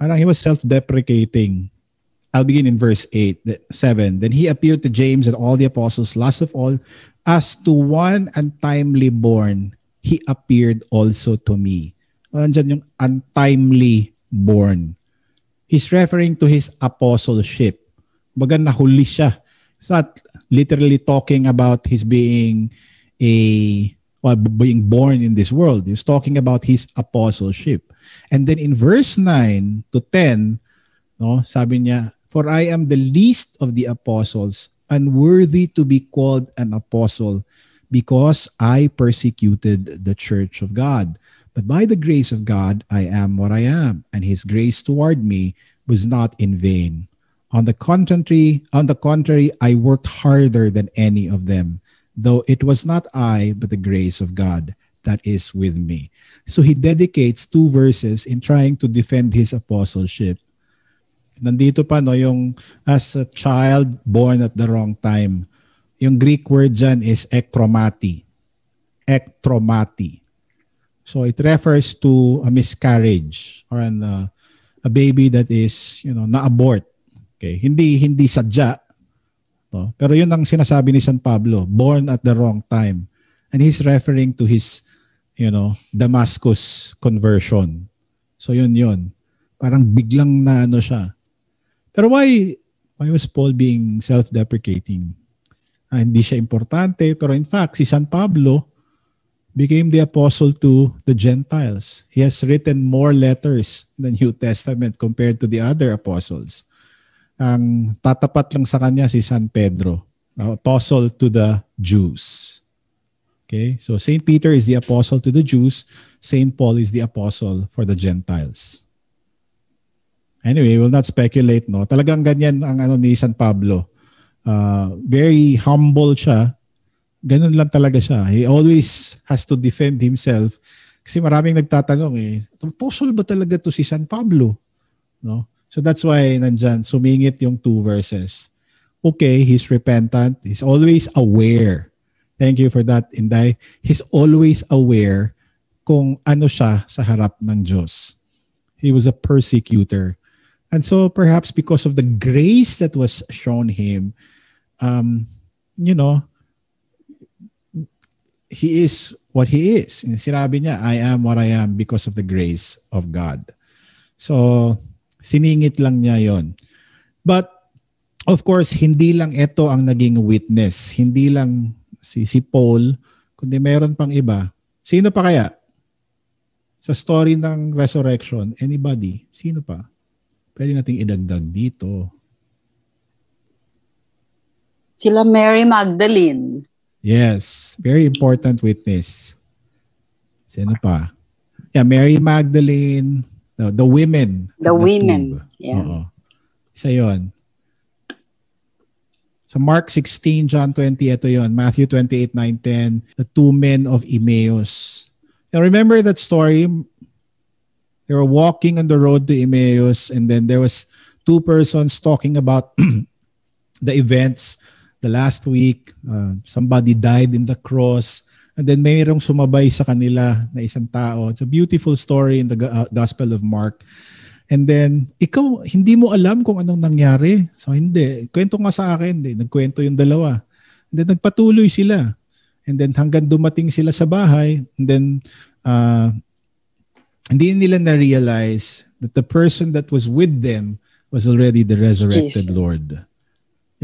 Parang he was self-deprecating. I'll begin in verse eight, seven. Then he appeared to James and all the apostles. Last of all, as to one untimely born, he appeared also to me. Nandiyan yung untimely born. He's referring to his apostleship. Baga nahuli siya. It's not literally talking about his being a... Well, being born in this world. He's talking about his apostleship. And then in verse nine to ten, no, sabi niya, for I am the least of the apostles, unworthy to be called an apostle, because I persecuted the church of God. But by the grace of God, I am what I am, and his grace toward me was not in vain. On the contrary, on the contrary, I worked harder than any of them. Though it was not I, but the grace of God that is with me. So he dedicates two verses in trying to defend his apostleship. Nandito pa, no, yung as a child born at the wrong time. Yung Greek word dyan is ektromati. Ektromati. So it refers to a miscarriage or an, uh, a baby that is, you know, na-abort. Okay. Hindi, hindi sadya. Pero yun ang sinasabi ni San Pablo, born at the wrong time. And he's referring to his, you know, Damascus conversion. So yun yun. Parang biglang na ano siya. Pero why, why was Paul being self-deprecating? Ah, hindi siya importante. Pero in fact, si San Pablo became the apostle to the Gentiles. He has written more letters in the New Testament compared to the other apostles. Ang tatapat lang sa kanya si San Pedro, apostle to the Jews. Okay? So Saint Peter is the apostle to the Jews. Saint Paul is the apostle for the Gentiles. Anyway, we'll not speculate, no. Talagang ganyan ang ano ni San Pablo. Uh, very humble siya. Ganun lang talaga siya. He always has to defend himself kasi maraming nagtatanong eh, apostle ba talaga to si San Pablo? No? So that's why nandyan, sumingit yung two verses. Okay, he's repentant. He's always aware. Thank you for that, Inday. He's always aware kung ano siya sa harap ng Diyos. He was a persecutor. And so perhaps because of the grace that was shown him, um, you know, he is what he is. And sinabi niya, I am what I am because of the grace of God. So, siningit lang niya yon. But, of course, hindi lang ito ang naging witness. Hindi lang si, si Paul, kundi meron pang iba. Sino pa kaya? Sa story ng resurrection, anybody? Sino pa? Pwede nating idagdag dito. Sila Mary Magdalene. Yes. Very important witness. Sino pa? Yeah, Mary Magdalene. No, the women. The, the women. Tube. Yeah. Oo. Isa yun. Sa so Mark sixteen, John twenty, ito yun. Matthew twenty-eight, nine, ten. The two men of Emmaus. Now remember that story? They were walking on the road to Emmaus and then there was two persons talking about the events the last week. Uh, somebody died in the cross. And then mayroong sumabay sa kanila na isang tao. It's a beautiful story in the uh, Gospel of Mark. And then, ikaw, hindi mo alam kung anong nangyari. So, hindi. Kwento nga sa akin. Hindi. Nagkwento yung dalawa. And then, nagpatuloy sila. And then, hanggang dumating sila sa bahay. And then, uh, hindi nila na-realize that the person that was with them was already the resurrected Jesus. Lord.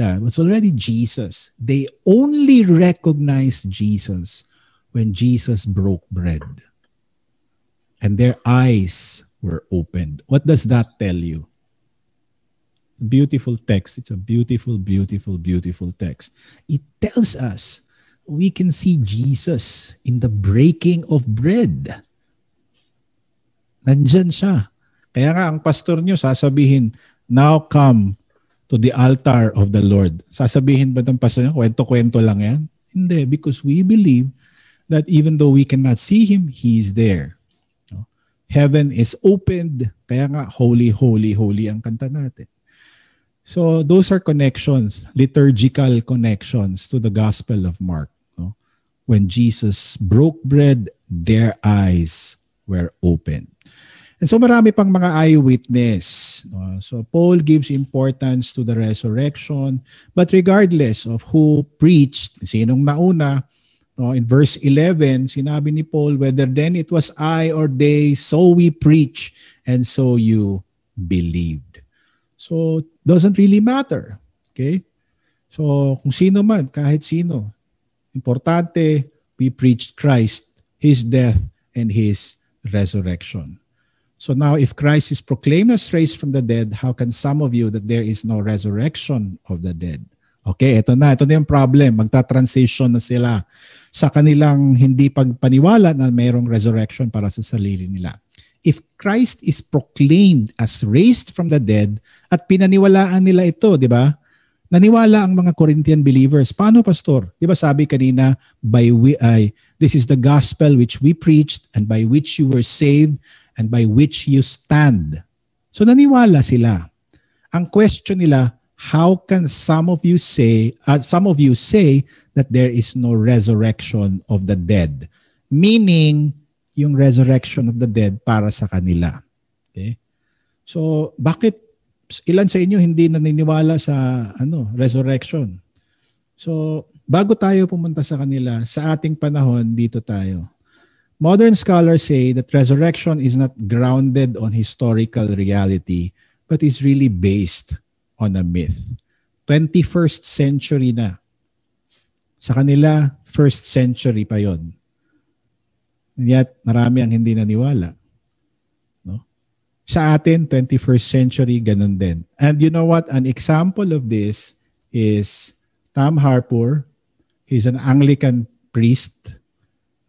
Yeah, it was already Jesus. They only recognized Jesus when Jesus broke bread and their eyes were opened. What does that tell you? It's a beautiful text. It's a beautiful, beautiful, beautiful text. It tells us we can see Jesus in the breaking of bread. Nandyan siya. Kaya nga ang pastor nyo sasabihin, now come to the altar of the Lord. Sasabihin ba ng pastor nyo, kwento-kwento lang yan? Hindi, because we believe that even though we cannot see Him, He is there. Heaven is opened. Kaya nga, holy, holy, holy ang kanta natin. So those are connections, liturgical connections to the Gospel of Mark. No? When Jesus broke bread, their eyes were opened. And so marami pang mga eyewitness. No? So Paul gives importance to the resurrection, but regardless of who preached, sinong nauna, no? In verse eleven, sinabi ni Paul, whether then it was I or they, so we preach, and so you believed. So doesn't really matter. Okay? So kung sino man, kahit sino, importante, we preached Christ, His death, and His resurrection. So now, if Christ is proclaimed as raised from the dead, how can some of you that there is no resurrection of the dead? Okay, ito na. Ito na yung problem. Magta-transition na sila sa kanilang hindi pagpaniwala na mayroong resurrection para sa sarili nila. If Christ is proclaimed as raised from the dead at pinaniwalaan nila ito, di ba? Naniwala ang mga Corinthian believers. Paano, Pastor? Di ba sabi kanina, by we, ay, this is the gospel which we preached and by which you were saved and by which you stand. So naniwala sila. Ang question nila, how can some of you say, uh, some of you say that there is no resurrection of the dead? Meaning, yung resurrection of the dead para sa kanila. Okay? So bakit ilan sa inyo hindi naniniwala sa ano, resurrection? So bago tayo pumunta sa kanila, sa ating panahon dito tayo. Modern scholars say that resurrection is not grounded on historical reality but is really based on a myth. twenty-first century na. Sa kanila, first century pa yon. Yet, marami ang hindi naniwala. No? Sa atin, twenty-first century, ganun din. And you know what? An example of this is Tom Harpur. He's an Anglican priest.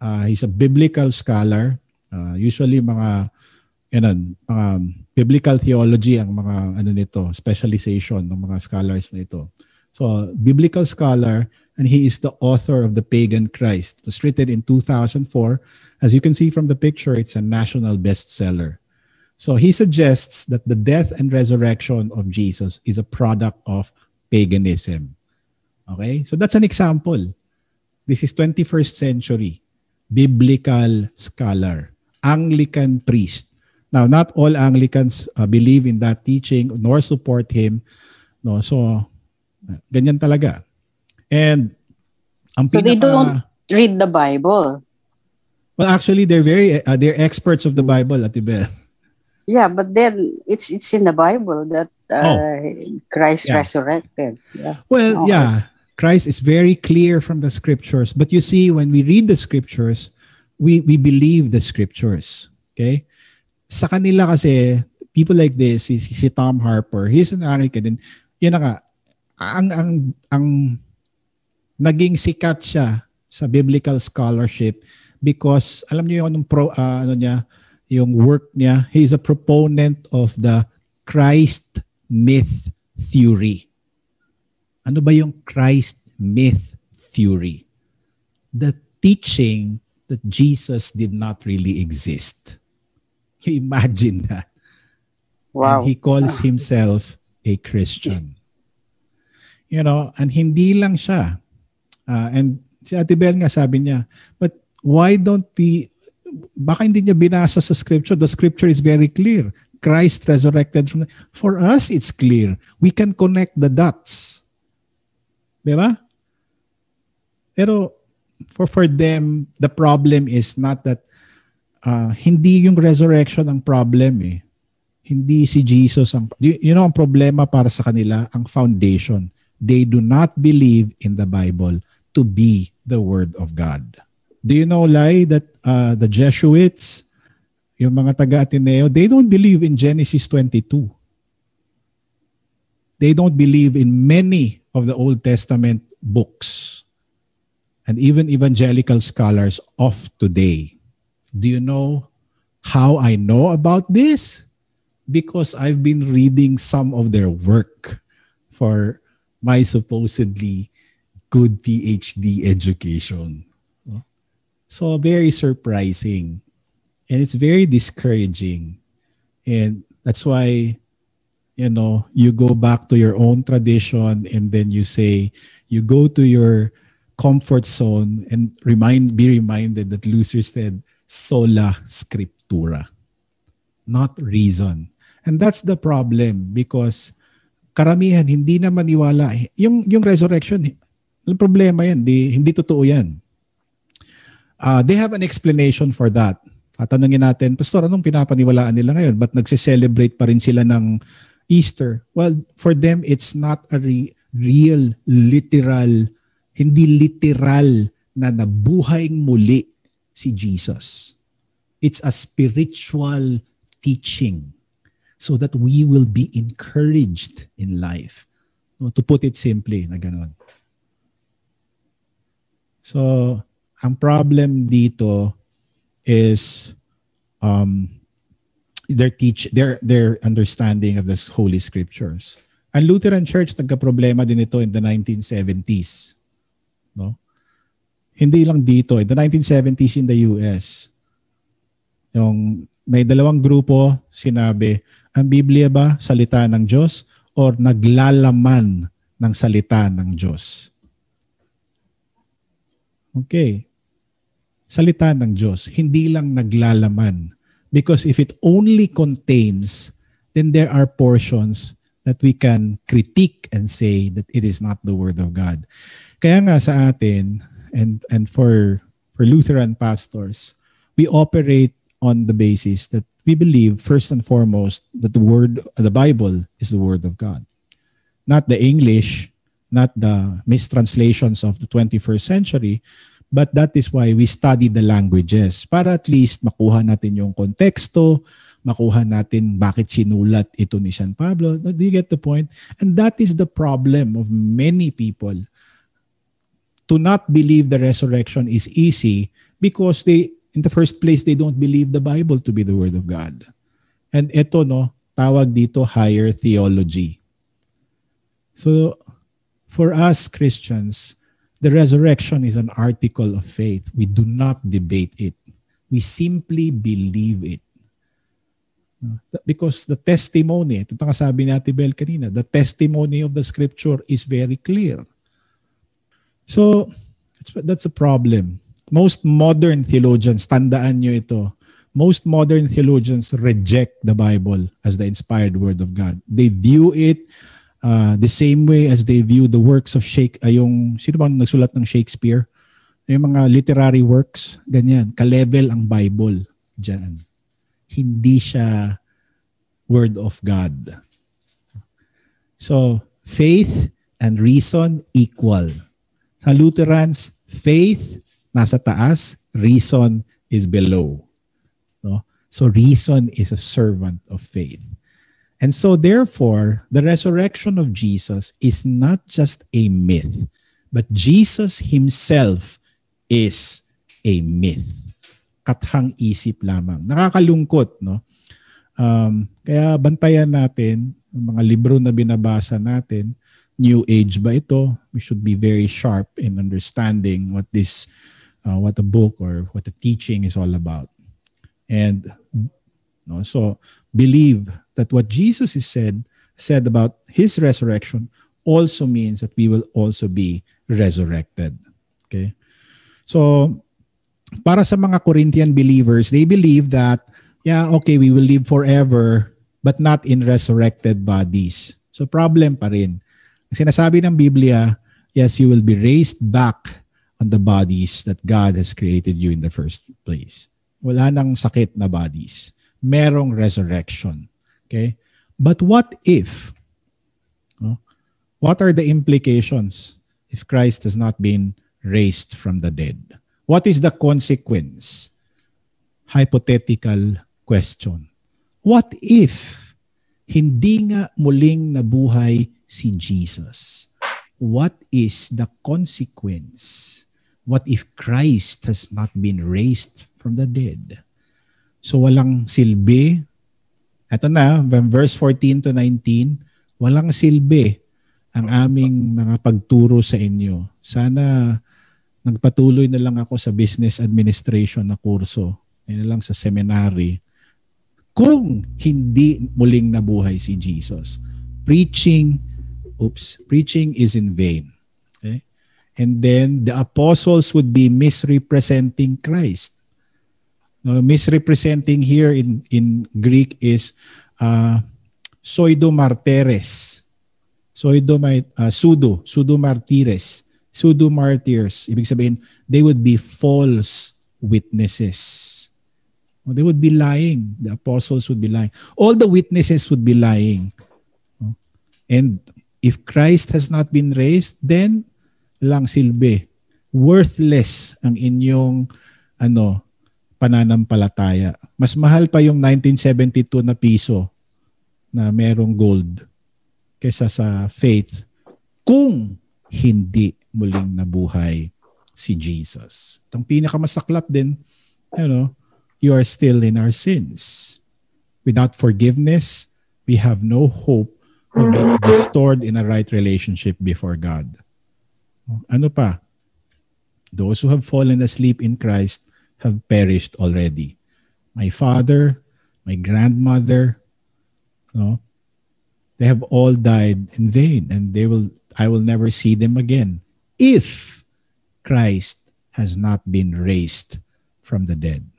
Uh, he's a biblical scholar. Uh, usually mga, you know, mga biblical theology ang mga ano nito, specialization ng mga scholars na ito. So, biblical scholar, and he is the author of The Pagan Christ. It was written in two thousand four. As you can see from the picture, it's a national bestseller. So, he suggests that the death and resurrection of Jesus is a product of paganism. Okay? So, that's an example. This is twenty-first century. Biblical scholar, Anglican priest. Now, not all Anglicans uh, believe in that teaching nor support him. No, so ganyan talaga. And ang so pinaka, they don't read the Bible. Well, actually, they're very uh, they're experts of the Bible, Ate Bel. Yeah, but then it's it's in the Bible that uh, oh. Christ yeah. resurrected. Yeah. Well, oh. yeah. Christ is very clear from the scriptures. But you see, when we read the scriptures, we, we believe the scriptures. Okay? Sa kanila kasi, people like this, si, si Tom Harpur, he's an Anglican. And yun na nga, ang, ang, ang naging sikat siya sa biblical scholarship because, alam niyo yung, pro, uh, ano niya, yung work niya, he's a proponent of the Christ myth theory. Ano ba yung Christ myth theory? The teaching that Jesus did not really exist. You imagine that. Wow. And he calls himself a Christian. You know, and hindi lang siya. Uh, and si Ate Bel nga sabi niya, but why don't we, baka hindi niya binasa sa scripture. The scripture is very clear. Christ resurrected from the, for us, it's clear. We can connect the dots. Diba? Pero for for them, the problem is not that uh, hindi yung resurrection ang problem eh. Hindi si Jesus ang you, you know ang problema para sa kanila, ang foundation. They do not believe in the Bible to be the Word of God. Do you know lie that uh, the Jesuits, yung mga taga-Ateneo, they don't believe in Genesis twenty-two. They don't believe in many of the Old Testament books and even evangelical scholars of today. Do you know how I know about this? Because I've been reading some of their work for my supposedly good P H D education. So very surprising and it's very discouraging. And that's why you know, you go back to your own tradition, and then you say, you go to your comfort zone and remind, be reminded that Luther said, Sola Scriptura, not reason. And that's the problem, because karamihan hindi na maniwala. Yung, yung resurrection, yung problema yan, di, hindi totoo yan. Uh, they have an explanation for that. Tatanungin natin, Pastor, anong pinapaniwalaan nila ngayon? Ba't nagse-celebrate pa rin sila ng Easter? Well, for them, it's not a re- real, literal, hindi literal na nabuhay muli si Jesus. It's a spiritual teaching so that we will be encouraged in life. No, to put it simply, na ganun. So, ang problem dito is um, their teach their their understanding of the Holy Scriptures. Ang Lutheran Church, nagka-problema din ito in the nineteen seventies. No? Hindi lang dito. In the nineteen seventies in the U S, yung may dalawang grupo sinabi, ang Biblia ba salita ng Diyos or naglalaman ng salita ng Diyos? Okay. Salita ng Diyos, hindi lang naglalaman. Because if it only contains, then there are portions that we can critique and say that it is not the Word of God. Kaya nga sa atin, and, and for, for Lutheran pastors, we operate on the basis that we believe, first and foremost, that the Word, the Bible is the Word of God. Not the English, not the mistranslations of the twenty-first century, but that is why we study the languages, para at least makuha natin yung konteksto, makuha natin bakit sinulat ito ni San Pablo. Do you get the point? And that is the problem of many people. To not believe the resurrection is easy because they, in the first place, they don't believe the Bible to be the Word of God. And ito, no, tawag dito higher theology. So, for us Christians, the resurrection is an article of faith. We do not debate it. We simply believe it. Because the testimony, ito pa kasabi ni Ate Bel kanina, the testimony of the Scripture is very clear. So, that's a problem. Most modern theologians, tandaan nyo ito, most modern theologians reject the Bible as the inspired Word of God. They view it Uh, the same way as they view the works of Shakespeare, uh, yung, sino ba nagsulat ng Shakespeare? Yung mga literary works, ganyan, ka-level ang Bible dyan. Hindi siya Word of God. So, faith and reason equal. Sa Lutherans, faith nasa taas, reason is below. No? So, reason is a servant of faith. And so therefore, the resurrection of Jesus is not just a myth, but Jesus himself is a myth. Kathang isip lamang. Nakakalungkot, no? Um, kaya bantayan natin, ang mga libro na binabasa natin, New Age ba ito? We should be very sharp in understanding what this, uh, what a book or what a teaching is all about. And no, so believe that what Jesus is said said about his resurrection also means that we will also be resurrected. Okay? So, para sa mga Corinthian believers, they believe that, yeah, okay, we will live forever, but not in resurrected bodies. So, problem pa rin. Ang sinasabi ng Biblia, yes, you will be raised back on the bodies that God has created you in the first place. Wala nang sakit na bodies. Merong resurrection. Okay? But what if? No? What are the implications if Christ has not been raised from the dead? What is the consequence? Hypothetical question. What if hindi nga muling nabuhay si Jesus? What is the consequence? What if Christ has not been raised from the dead? So walang silbi. Ito na, from verse fourteen to nineteen, walang silbi ang aming mga pagturo sa inyo. Sana nagpatuloy na lang ako sa business administration na kurso, na lang sa seminary. kung hindi muling nabuhay si Jesus. Preaching, oops, preaching is in vain. Okay? And then the apostles would be misrepresenting Christ. Now, misrepresenting here in in Greek is uh, pseudo-martyres. Pseudo, uh, pseudo, pseudo-martyres. Pseudo-martyrs. Ibig sabihin, they would be false witnesses. They would be lying. The apostles would be lying. All the witnesses would be lying. And if Christ has not been raised, then lang silbi. Worthless ang inyong ano, pananampalataya. Mas mahal pa yung nineteen seventy-two na piso na merong gold kesa sa faith kung hindi muling nabuhay si Jesus. Itong pinakamasaklap din, you know, you are still in our sins. Without forgiveness, we have no hope of being restored in a right relationship before God. Ano pa? Those who have fallen asleep in Christ have perished already. My father, my grandmother, no, they have all died in vain, and they will. I will never see them again if Christ has not been raised from the dead.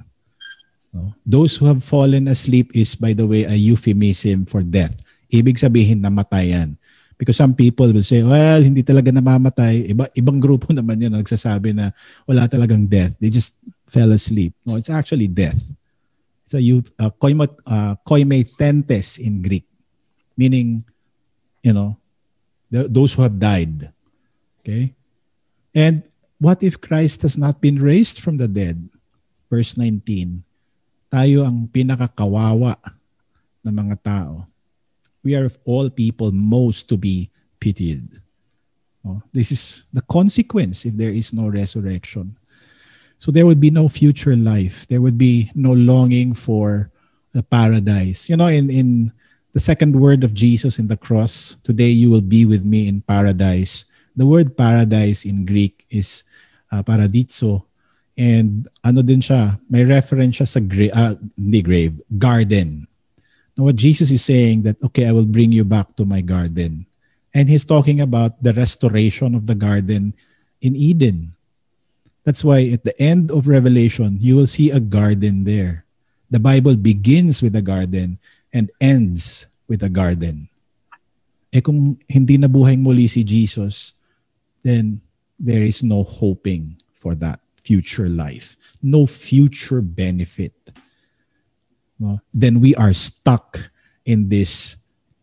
No? Those who have fallen asleep is, by the way, a euphemism for death. Ibig sabihin namatayan. Because some people will say, well, hindi talaga namamatay. Iba, ibang grupo naman yun nagsasabi na wala talagang death. They just fell asleep. No, it's actually death. It's a uh, koimetentes in Greek. Meaning, you know, the, those who have died. Okay? And what if Christ has not been raised from the dead? Verse nineteen, tayo ang pinakakawawa ng mga tao. We are of all people most to be pitied. Oh, this is the consequence if there is no resurrection. So there would be no future life. There would be no longing for the paradise. You know, in, in the second word of Jesus in the cross, today you will be with me in paradise. The word paradise in Greek is uh, paradiso. And ano din siya, may reference siya sa gra- uh, hindi grave, garden. Now what Jesus is saying that, okay, I will bring you back to my garden. And he's talking about the restoration of the garden in Eden. That's why at the end of Revelation, you will see a garden there. The Bible begins with a garden and ends with a garden. Eh kung hindi nabuhay muli si Jesus, then there is no hoping for that future life. No future benefit. Then we are stuck in this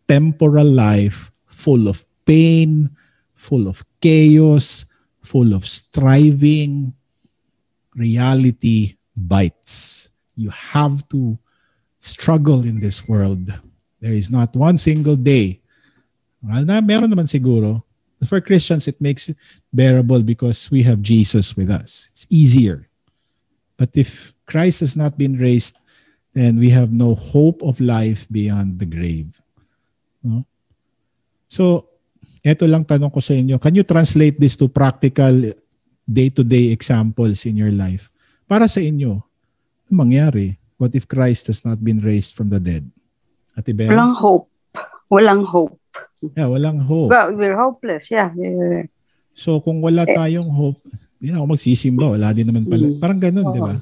temporal life full of pain, full of chaos, full of striving. Reality bites. You have to struggle in this world. There is not one single day. Meron naman siguro. For Christians, it makes it bearable because we have Jesus with us. It's easier. But if Christ has not been raised, and we have no hope of life beyond the grave. No? So, eto lang tanong ko sa inyo. Can you translate this to practical day-to-day examples in your life? Para sa inyo, ano mangyari? What if Christ has not been raised from the dead? Ate Bea? Walang hope. Walang hope. Yeah, walang hope. Well, we're hopeless, yeah. So, kung wala tayong hope, hindi na ako magsisimba. Wala din naman pala. Parang ganun, oh. Di ba?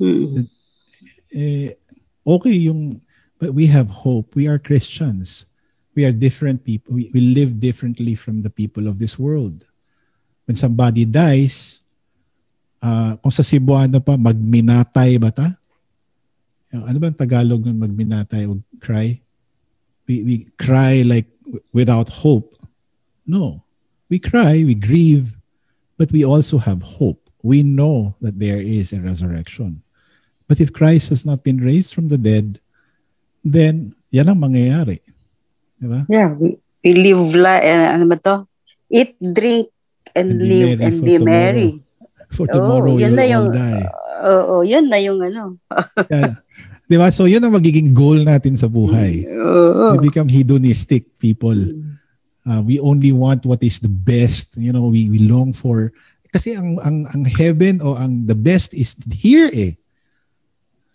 Mm. Eh, okay, yung, but we have hope. We are Christians. We are different people. We, we live differently from the people of this world. When somebody dies, uh, kung sa Cebuano pa, magminatay ba ta? Ano ba ang Tagalog ng magminatay o cry? We, we cry like without hope. No. We cry, we grieve, but we also have hope. We know that there is a resurrection. But if Christ has not been raised from the dead, then yan ang mangyayari. Diba? Yeah, we, we live, la, uh, ano ba to? Eat, drink, and, and live, and be merry. For tomorrow, oh, you'll all die. Oo, oh, yan na yung ano. Yeah. Diba? So yun ang magiging goal natin sa buhay. Oh, oh. We become hedonistic people. Uh, we only want what is the best. You know, we, we long for, kasi ang, ang, ang heaven o ang the best is here eh.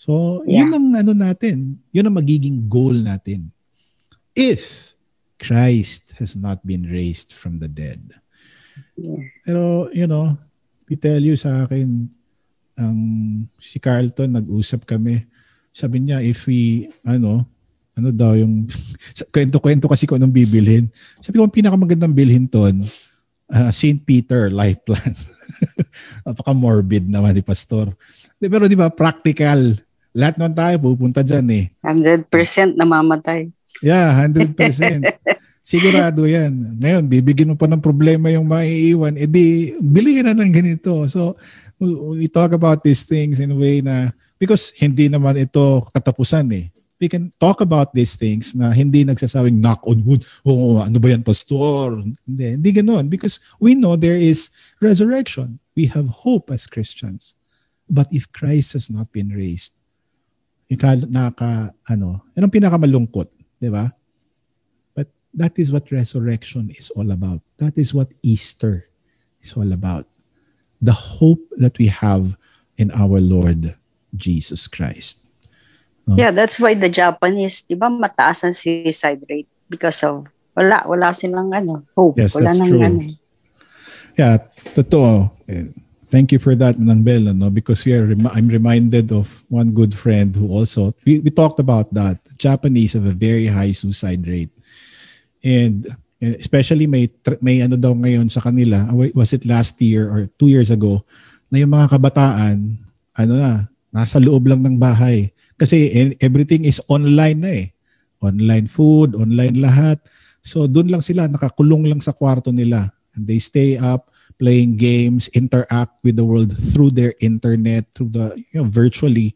So, yeah. yun ang ano natin. Yun ang magiging goal natin. If Christ has not been raised from the dead. Yeah. Pero, you know, I tell you sa akin, ang si Carlton, nag-usap kami. Sabi niya, if we, ano, ano daw yung, kwento-kwento kasi ko anong bibilhin. Sabi ko, ang pinakamagandang bilhin ton, uh, Saint Peter Life Plan. Napaka-morbid naman ni Pastor. De, pero di ba, practical. Lahat nun tayo pupunta dyan eh. one hundred percent namamatay. Yeah, one hundred percent. Sigurado yan. Ngayon, bibigyan mo pa ng problema yung maiiwan, edi bilhin na ng ganito. So, we talk about these things in a way na, because hindi naman ito katapusan eh. We can talk about these things na hindi nagsasawing knock on wood, oh, ano ba yan, pastor? Hindi, hindi ganun. Because we know there is resurrection. We have hope as Christians. But if Christ has not been raised, yung naka, ano, yan ang pinakamalungkot, di ba? That is what resurrection is all about. That is what Easter is all about. The hope that we have in our Lord Jesus Christ. No? Yeah, that's why the Japanese, di ba, mataas ang suicide rate because of, wala, wala silang ano, hope. Yes, wala that's nang true. Ano. Yeah, totoo. Thank you for that, Manang Bella, no? Because we are, I'm reminded of one good friend who also, we, we talked about that. Japanese have a very high suicide rate. And especially may may ano daw ngayon sa kanila, was it last year or two years ago, na yung mga kabataan, ano na, nasa loob lang ng bahay. Kasi everything is online na eh. Online food, online lahat. So doon lang sila, nakakulong lang sa kwarto nila. And they stay up, playing games, interact with the world through their internet, through the, you know, virtually.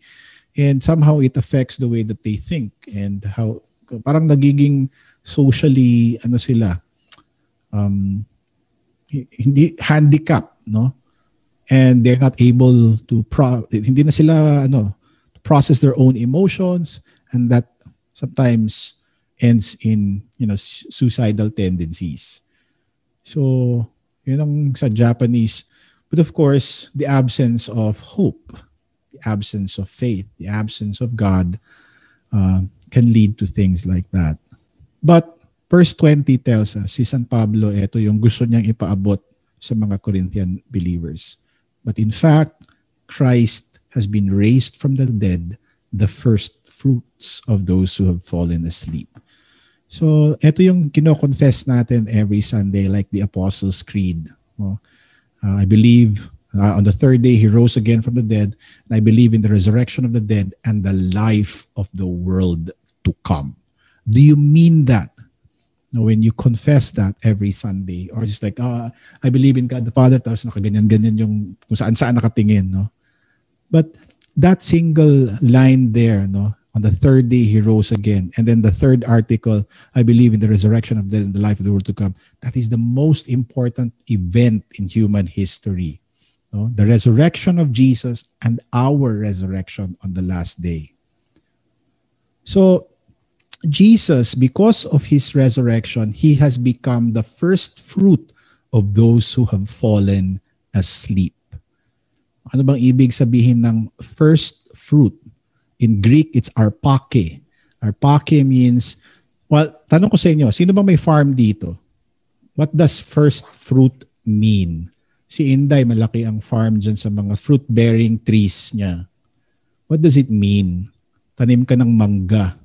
And somehow it affects the way that they think and how, parang nagiging socially ano sila um hindi handicap, no, and they're not able to pro, hindi na sila ano to process their own emotions, and that sometimes ends in, you know, suicidal tendencies. So yun ang sa Japanese, but of course the absence of hope, the absence of faith, the absence of God uh, can lead to things like that. But verse twenty tells us, si San Pablo, ito yung gusto niyang ipaabot sa mga Corinthian believers. But in fact, Christ has been raised from the dead, the first fruits of those who have fallen asleep. So, ito yung kino-confess natin every Sunday like the Apostles' Creed. Uh, I believe uh, on the third day, He rose again from the dead, and I believe in the resurrection of the dead and the life of the world to come. Do you mean that? No, when you confess that every Sunday, or just like, ah, oh, I believe in God the Father, tapos nakaganyan-ganyan yung kung saan-saan nakatingin, no? But that single line there, no, on the third day He rose again, and then the third article, I believe in the resurrection of the, the life of the world to come. That is the most important event in human history, no? The resurrection of Jesus and our resurrection on the last day. So, Jesus, because of His resurrection, He has become the first fruit of those who have fallen asleep. Ano bang ibig sabihin ng first fruit? In Greek, it's arpake. Arpake means, well, tanong ko sa inyo, sino bang may farm dito? What does first fruit mean? Si Inday, malaki ang farm dyan sa mga fruit-bearing trees niya. What does it mean? Tanim ka ng mangga.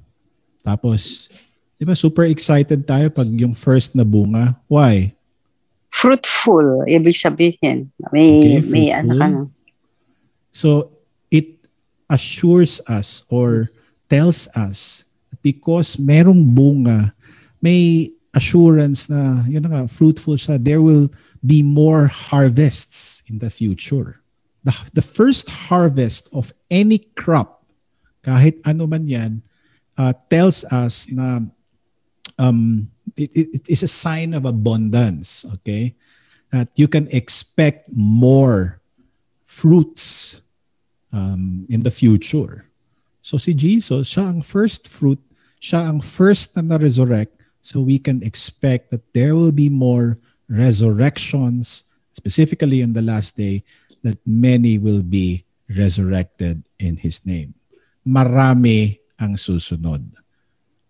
Tapos, di ba super excited tayo pag yung first na bunga? Why? Fruitful, ibig sabihin. May, okay, may ano ka na. So, it assures us or tells us because merong bunga, may assurance na, yun na nga, fruitful siya. There will be more harvests in the future. The, the first harvest of any crop, kahit ano man yan, Uh, tells us na um, it, it, it is a sign of abundance, okay? That you can expect more fruits um, in the future. So si Jesus, siya ang first fruit, siya ang first na na-resurrect, so we can expect that there will be more resurrections, specifically on the last day, that many will be resurrected in His name. marami ang susunod.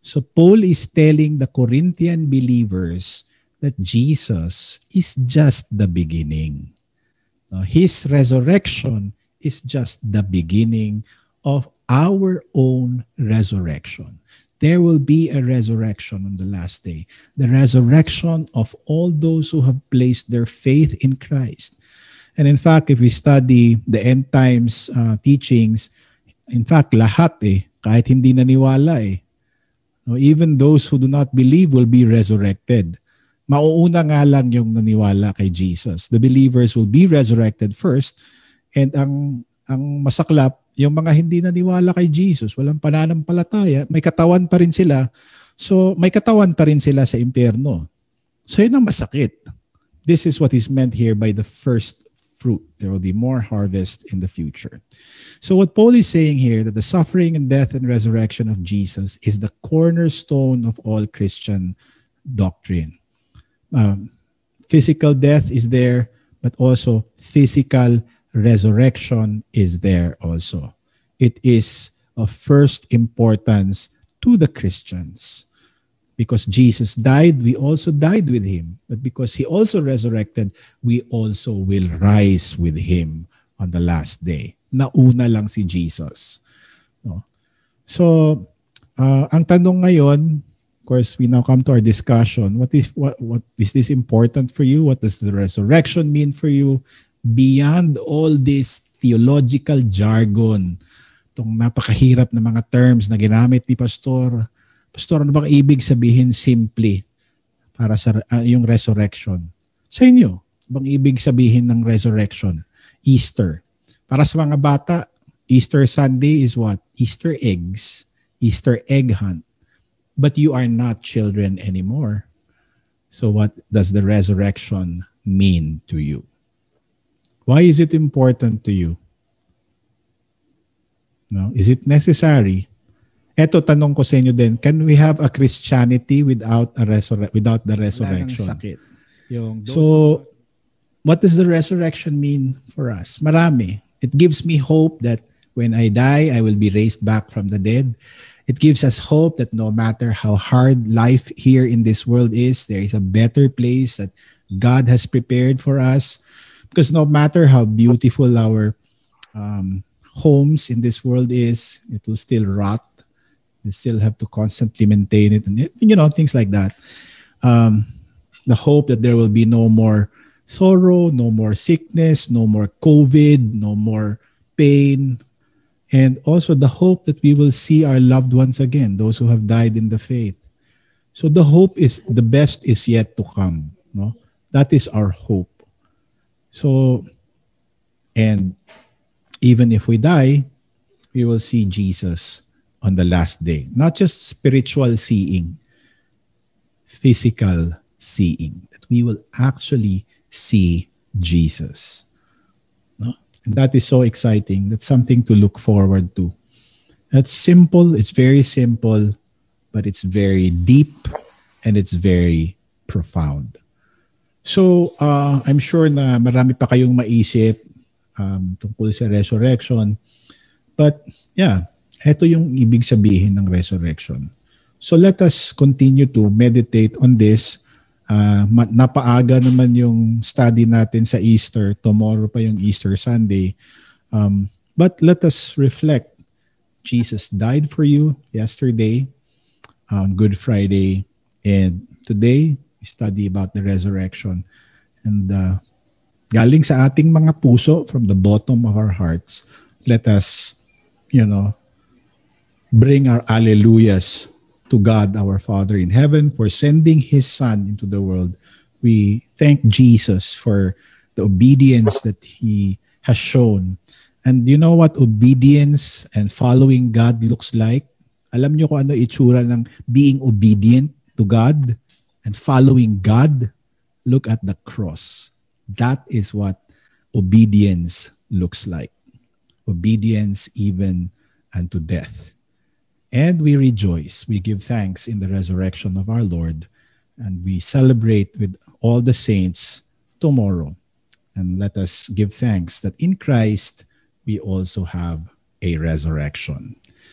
So Paul is telling the Corinthian believers that Jesus is just the beginning. His resurrection is just the beginning of our own resurrection. There will be a resurrection on the last day. The resurrection of all those who have placed their faith in Christ. And in fact, if we study the end times uh, teachings, in fact, lahat eh, kahit hindi naniwala eh. No, even those who do not believe will be resurrected. Mauuna nga lang yung naniwala kay Jesus. The believers will be resurrected first. And ang, ang masaklap, yung mga hindi naniwala kay Jesus, walang pananampalataya, may katawan pa rin sila. So may katawan pa rin sila sa impyerno. So yun ang masakit. This is what is meant here by the first fruit. There will be more harvest in the future. So what Paul is saying here, that the suffering and death and resurrection of Jesus is the cornerstone of all Christian doctrine. Um, physical death is there, but also physical resurrection is there also. It is of first importance to the Christians. Because Jesus died, we also died with him. But because he also resurrected, we also will rise with him on the last day. Nauna lang si Jesus. So, uh, ang tanong ngayon, of course, we now come to our discussion. What is, what, what, is this important for you? What does the resurrection mean for you? Beyond all this theological jargon, itong napakahirap na mga terms na ginamit ni Pastor, Pastor, ano bang ibig sabihin simply para sa uh, yung resurrection? Sa inyo, ano bang ibig sabihin ng resurrection? Easter. Para sa mga bata, Easter Sunday is what? Easter eggs, Easter egg hunt. But you are not children anymore. So what does the resurrection mean to you? Why is it important to you? No? Is it necessary? Eto, tanong ko sa inyo din, can we have a Christianity without a resurre- without the resurrection? Yung so, what does the resurrection mean for us? Marami. It gives me hope that when I die, I will be raised back from the dead. It gives us hope that no matter how hard life here in this world is, there is a better place that God has prepared for us. Because no matter how beautiful our um, homes in this world is, it will still rot. We still have to constantly maintain it, and you know, things like that. Um, the hope that there will be no more sorrow, no more sickness, no more COVID, no more pain, and also the hope that we will see our loved ones again, those who have died in the faith. So the hope is the best is yet to come. No, that is our hope. So, and even if we die, we will see Jesus on the last day. Not just spiritual seeing, physical seeing. That we will actually see Jesus. No? And that is so exciting. That's something to look forward to. That's simple. It's very simple, but it's very deep and it's very profound. So, uh, I'm sure na marami pa kayong maisip um, tungkol sa resurrection. But, yeah, ito yung ibig sabihin ng resurrection. So, let us continue to meditate on this. Uh, napaaga naman yung study natin sa Easter. Tomorrow pa yung Easter Sunday. Um, but let us reflect. Jesus died for you yesterday, on Good Friday, and today, study about the resurrection. And uh, galing sa ating mga puso, from the bottom of our hearts, let us, you know, bring our alleluias to God, our Father in heaven, for sending His Son into the world. We thank Jesus for the obedience that He has shown. And you know what obedience and following God looks like? Alam niyo kung ano itsura ng being obedient to God? And following God, look at the cross. That is what obedience looks like. Obedience even unto death. And we rejoice. We give thanks in the resurrection of our Lord. And we celebrate with all the saints tomorrow. And let us give thanks that in Christ we also have a resurrection.